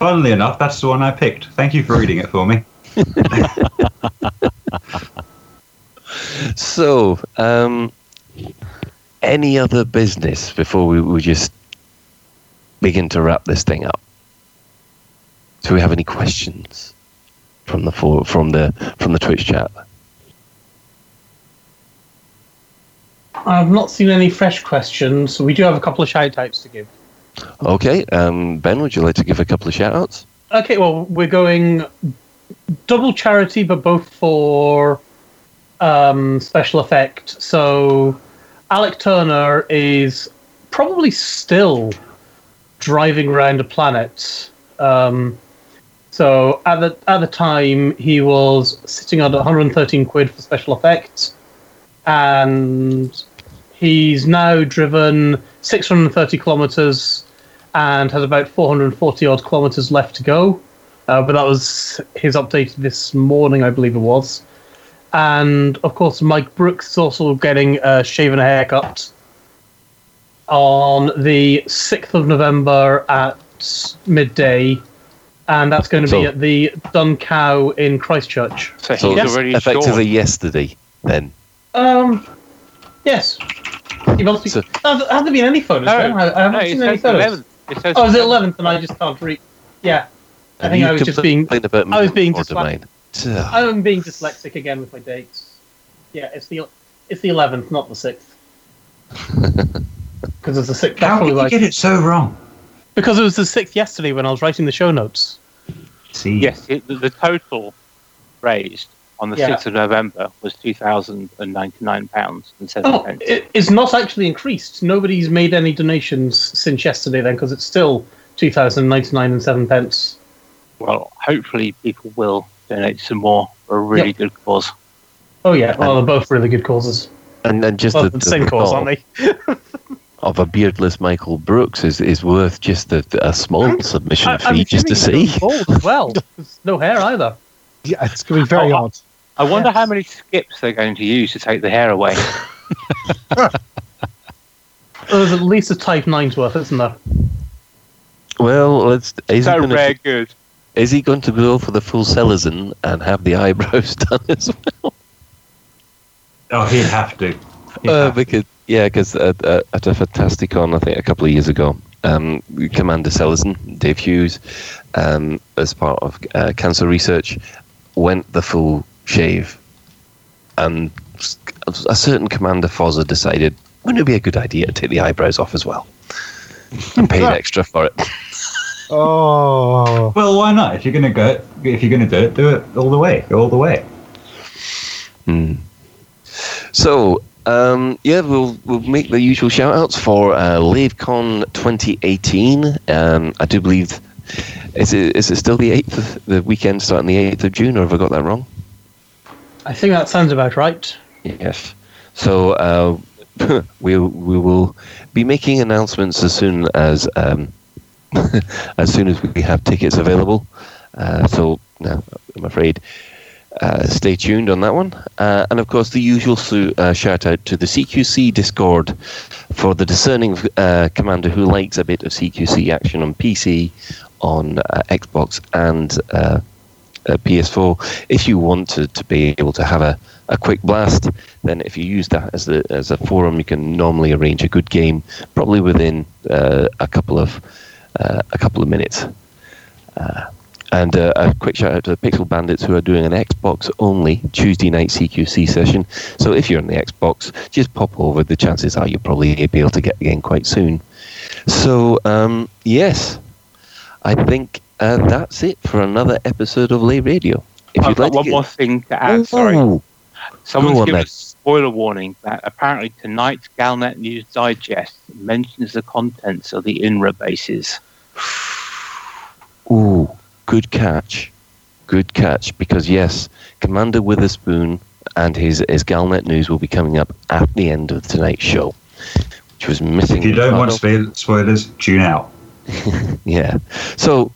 Funnily enough, that's the one I picked. Thank you for reading it for me. So, any other business before we just begin to wrap this thing up? Do we have any questions from the Twitch chat? I've not seen any fresh questions, so we do have a couple of shout-outs to give. Okay, Ben, would you like to give a couple of shout-outs? Okay, well, we're going double charity, but both for special effect. So Alec Turner is probably still driving around a planet. So at the time he was sitting on 113 quid for special effects, and he's now driven 630 kilometers and has about 440 odd kilometers left to go. But that was his update this morning, I believe it was. And, of course, Mike Brooks is also getting a shave and a haircut on the 6th of November at midday. And that's going to be at the Dun Cow in Christchurch. So yes. Effectively yesterday, then? Yes. It must be. Hasn't been any photos. I haven't seen any photos. Is it 11th and I just can't read? Yeah. I think I was just being. I was being dyslexic. I'm being dyslexic again with my dates. Yeah, it's the 11th, not the 6th. Because it's the 6th. How did you get it so wrong? Because it was the 6th yesterday when I was writing the show notes. See. Yes, the total raised on the 6th of November was £2,099.07. Oh, it's not actually increased. Nobody's made any donations since yesterday then, because it's still 2,099.07. Well, hopefully people will donate some more for a really good cause. Oh yeah, well, they're both really good causes. And just the same cause, aren't they? Of a beardless Michael Brooks is worth just a small submission fee just to see. As well, there's no hair either. Yeah, it's going to be very odd. I wonder how many skips they're going to use to take the hair away. There's at least a Type 9's worth, isn't there? Well, good. Is he going to go for the full Selazin and have the eyebrows done as well? Oh, he'd have to. Because at a Fantasticon, I think a couple of years ago, Commander Selazin, Dave Hughes, as part of cancer research, went the full shave. And a certain Commander Fozzer decided, wouldn't it be a good idea to take the eyebrows off as well? And paid extra for it. Oh well, why not? If you're gonna do it all the way. Mm. So Yeah, we'll make the usual shout-outs for Lavecon 2018. I do believe... Is it still the 8th, the weekend starting the 8th of June, or have I got that wrong? I think that sounds about right. Yes. So we will be making announcements as soon as we have tickets available. So no, I'm afraid... stay tuned on that one. And, of course, the usual shout-out to the CQC Discord for the discerning commander who likes a bit of CQC action on PC, on Xbox and PS4. If you want to be able to have a quick blast, then if you use that as a forum, you can normally arrange a good game, probably within a couple of minutes. And a quick shout out to the Pixel Bandits who are doing an Xbox only Tuesday night CQC session. So if you're on the Xbox, just pop over. The chances are you'll probably be able to get the game quite soon. So, yes, I think that's it for another episode of Lave Radio. If I've got one more thing to add, sorry. Someone's given a spoiler warning that apparently tonight's Galnet News Digest mentions the contents of the INRA bases. Ooh. Good catch, because yes, Commander Witherspoon and his Galnet news will be coming up at the end of tonight's show, which was missing. If you don't want spoilers, tune out. Yeah. So,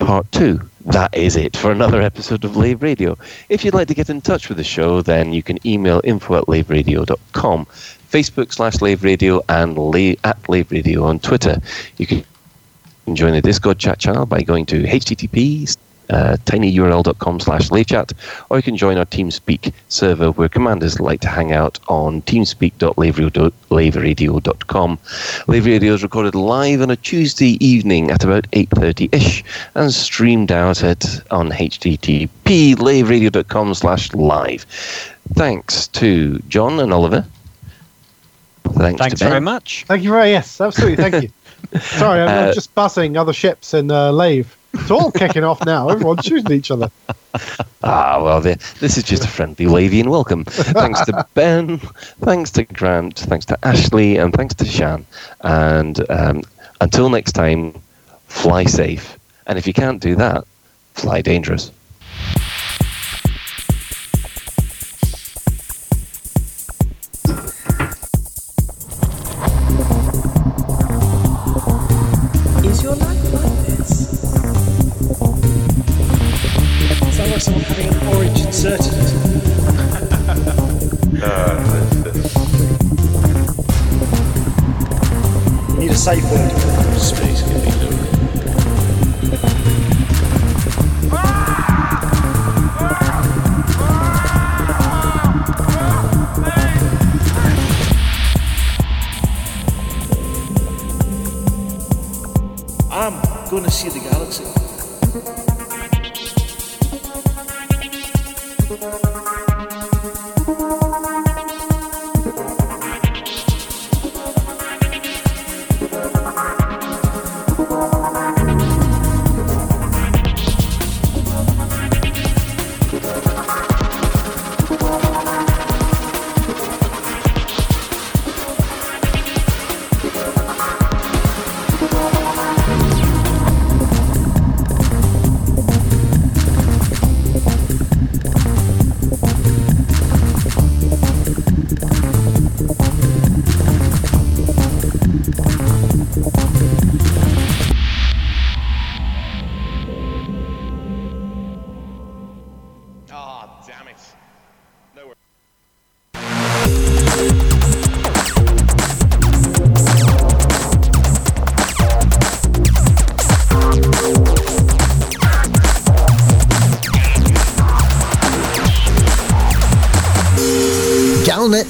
part 2. That is it for another episode of Lave Radio. If you'd like to get in touch with the show, then you can email info@laveradio.com, Facebook.com/Lave Radio, and @Lave Radio on Twitter. You can join the Discord chat channel by going to http://tinyurl.com/lavechat, or you can join our TeamSpeak server where commanders like to hang out on teamspeak.laveradio.com. Lave Radio is recorded live on a Tuesday evening at about 8:30ish and streamed out on http://laveradio.com/live. Thanks to John and Oliver. Thanks to Ben. Very much. Thank you very much. Yes, absolutely. Thank you. Sorry, I'm just bussing other ships in Lave. It's all kicking off now. Everyone's shooting each other. Ah, well, this is just a friendly Lavian welcome. Thanks to Ben, thanks to Grant, thanks to Ashley, and thanks to Shan. And until next time, fly safe. And if you can't do that, fly dangerous. Safe word. Space can be loaded. I'm gonna see the galaxy.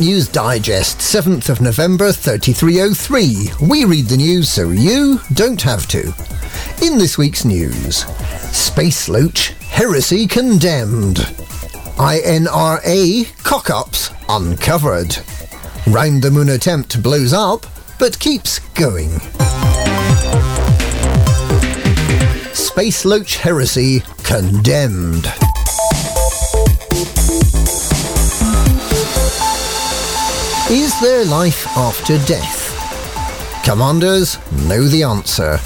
News Digest, 7th of November, 3303. We read the news so you don't have to. In this week's news, Space Loach, heresy condemned. INRA cock-ups uncovered. Round the moon attempt blows up, but keeps going. Space Loach heresy condemned. Is there life after death? Commanders know the answer.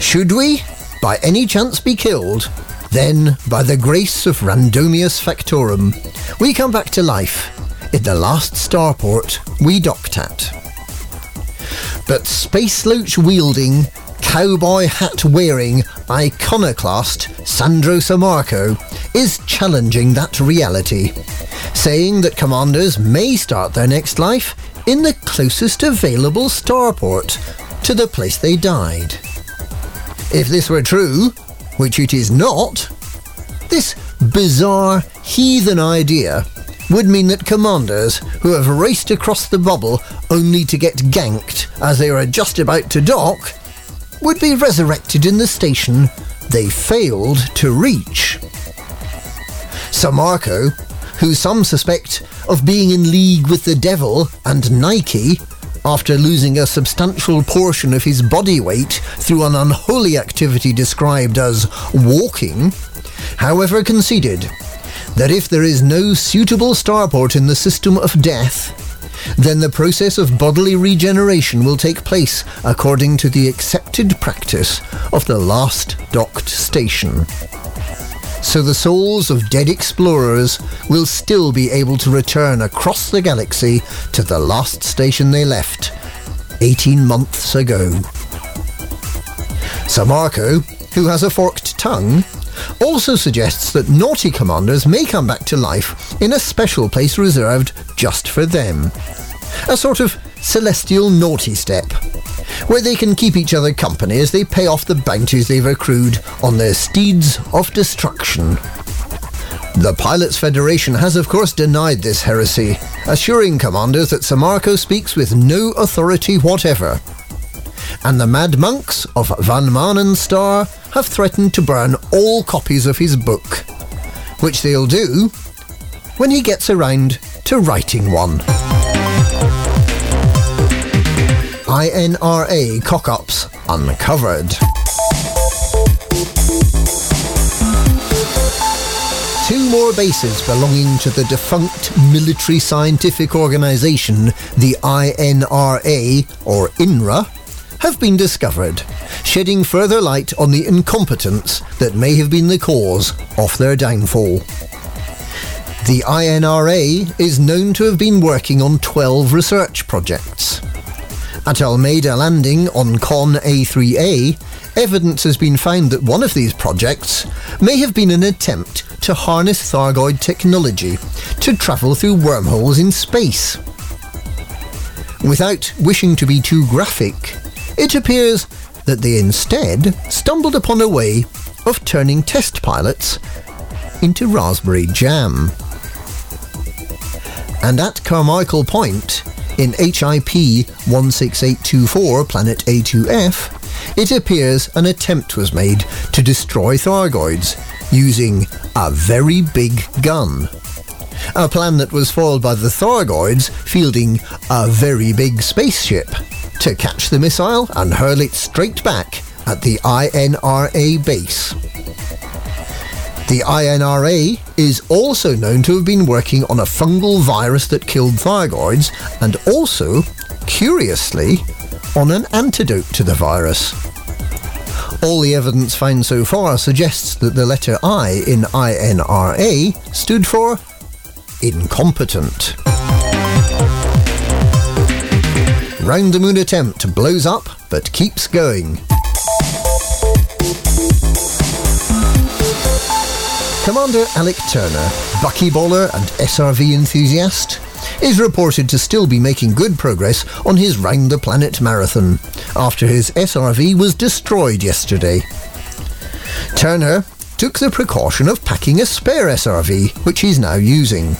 Should we, by any chance, be killed? Then, by the grace of Randomius Factorum, we come back to life in the last starport we docked at. But space loach-wielding, cowboy hat-wearing, iconoclast Sandro Sammarco is challenging that reality, saying that commanders may start their next life in the closest available starport to the place they died. If this were true, which it is not, this bizarre heathen idea would mean that commanders who have raced across the bubble only to get ganked as they are just about to dock would be resurrected in the station they failed to reach. Sammarco, who some suspect of being in league with the devil and Nike, after losing a substantial portion of his body weight through an unholy activity described as walking, however conceded that if there is no suitable starport in the system of death, then the process of bodily regeneration will take place according to the accepted practice of the last docked station. So the souls of dead explorers will still be able to return across the galaxy to the last station they left 18 months ago. Sammarco, who has a forked tongue, also suggests that naughty commanders may come back to life in a special place reserved just for them. A sort of celestial naughty step, where they can keep each other company as they pay off the bounties they've accrued on their steeds of destruction. The Pilots' Federation has of course denied this heresy, assuring commanders that Sammarco speaks with no authority whatever. And the Mad Monks of Van Manenstar have threatened to burn all copies of his book, which they'll do when he gets around to writing one. INRA cock-ups uncovered. 2 more bases belonging to the defunct military scientific organisation, the INRA, or INRA, have been discovered, shedding further light on the incompetence that may have been the cause of their downfall. The INRA is known to have been working on 12 research projects. At Almeida Landing on Con A3A, evidence has been found that one of these projects may have been an attempt to harness Thargoid technology to travel through wormholes in space. Without wishing to be too graphic, it appears that they instead stumbled upon a way of turning test pilots into raspberry jam. And at Carmichael Point, in HIP 16824 Planet A2F, it appears an attempt was made to destroy Thargoids using a very big gun. A plan that was foiled by the Thargoids fielding a very big spaceship to catch the missile and hurl it straight back at the INRA base. The INRA is also known to have been working on a fungal virus that killed Thargoids and also, curiously, on an antidote to the virus. All the evidence found so far suggests that the letter I in INRA stood for incompetent. Round the moon attempt blows up but keeps going. Commander Alec Turner, buckyballer and SRV enthusiast, is reported to still be making good progress on his Round the Planet marathon, after his SRV was destroyed yesterday. Turner took the precaution of packing a spare SRV, which he's now using.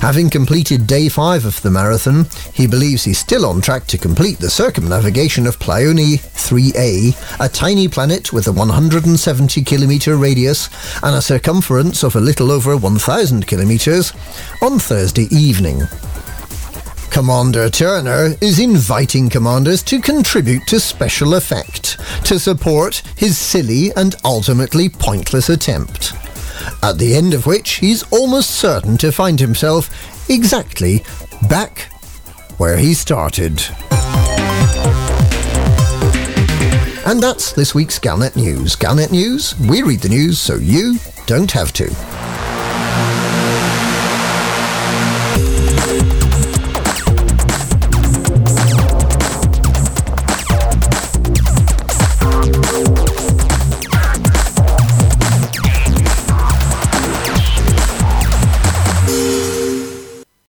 Having completed day 5 of the marathon, he believes he's still on track to complete the circumnavigation of Pleione 3A, a tiny planet with a 170-kilometre radius and a circumference of a little over 1,000 kilometres, on Thursday evening. Commander Turner is inviting commanders to contribute to special effect to support his silly and ultimately pointless attempt, at the end of which he's almost certain to find himself exactly back where he started. And that's this week's Galnet News. Galnet News, we read the news so you don't have to.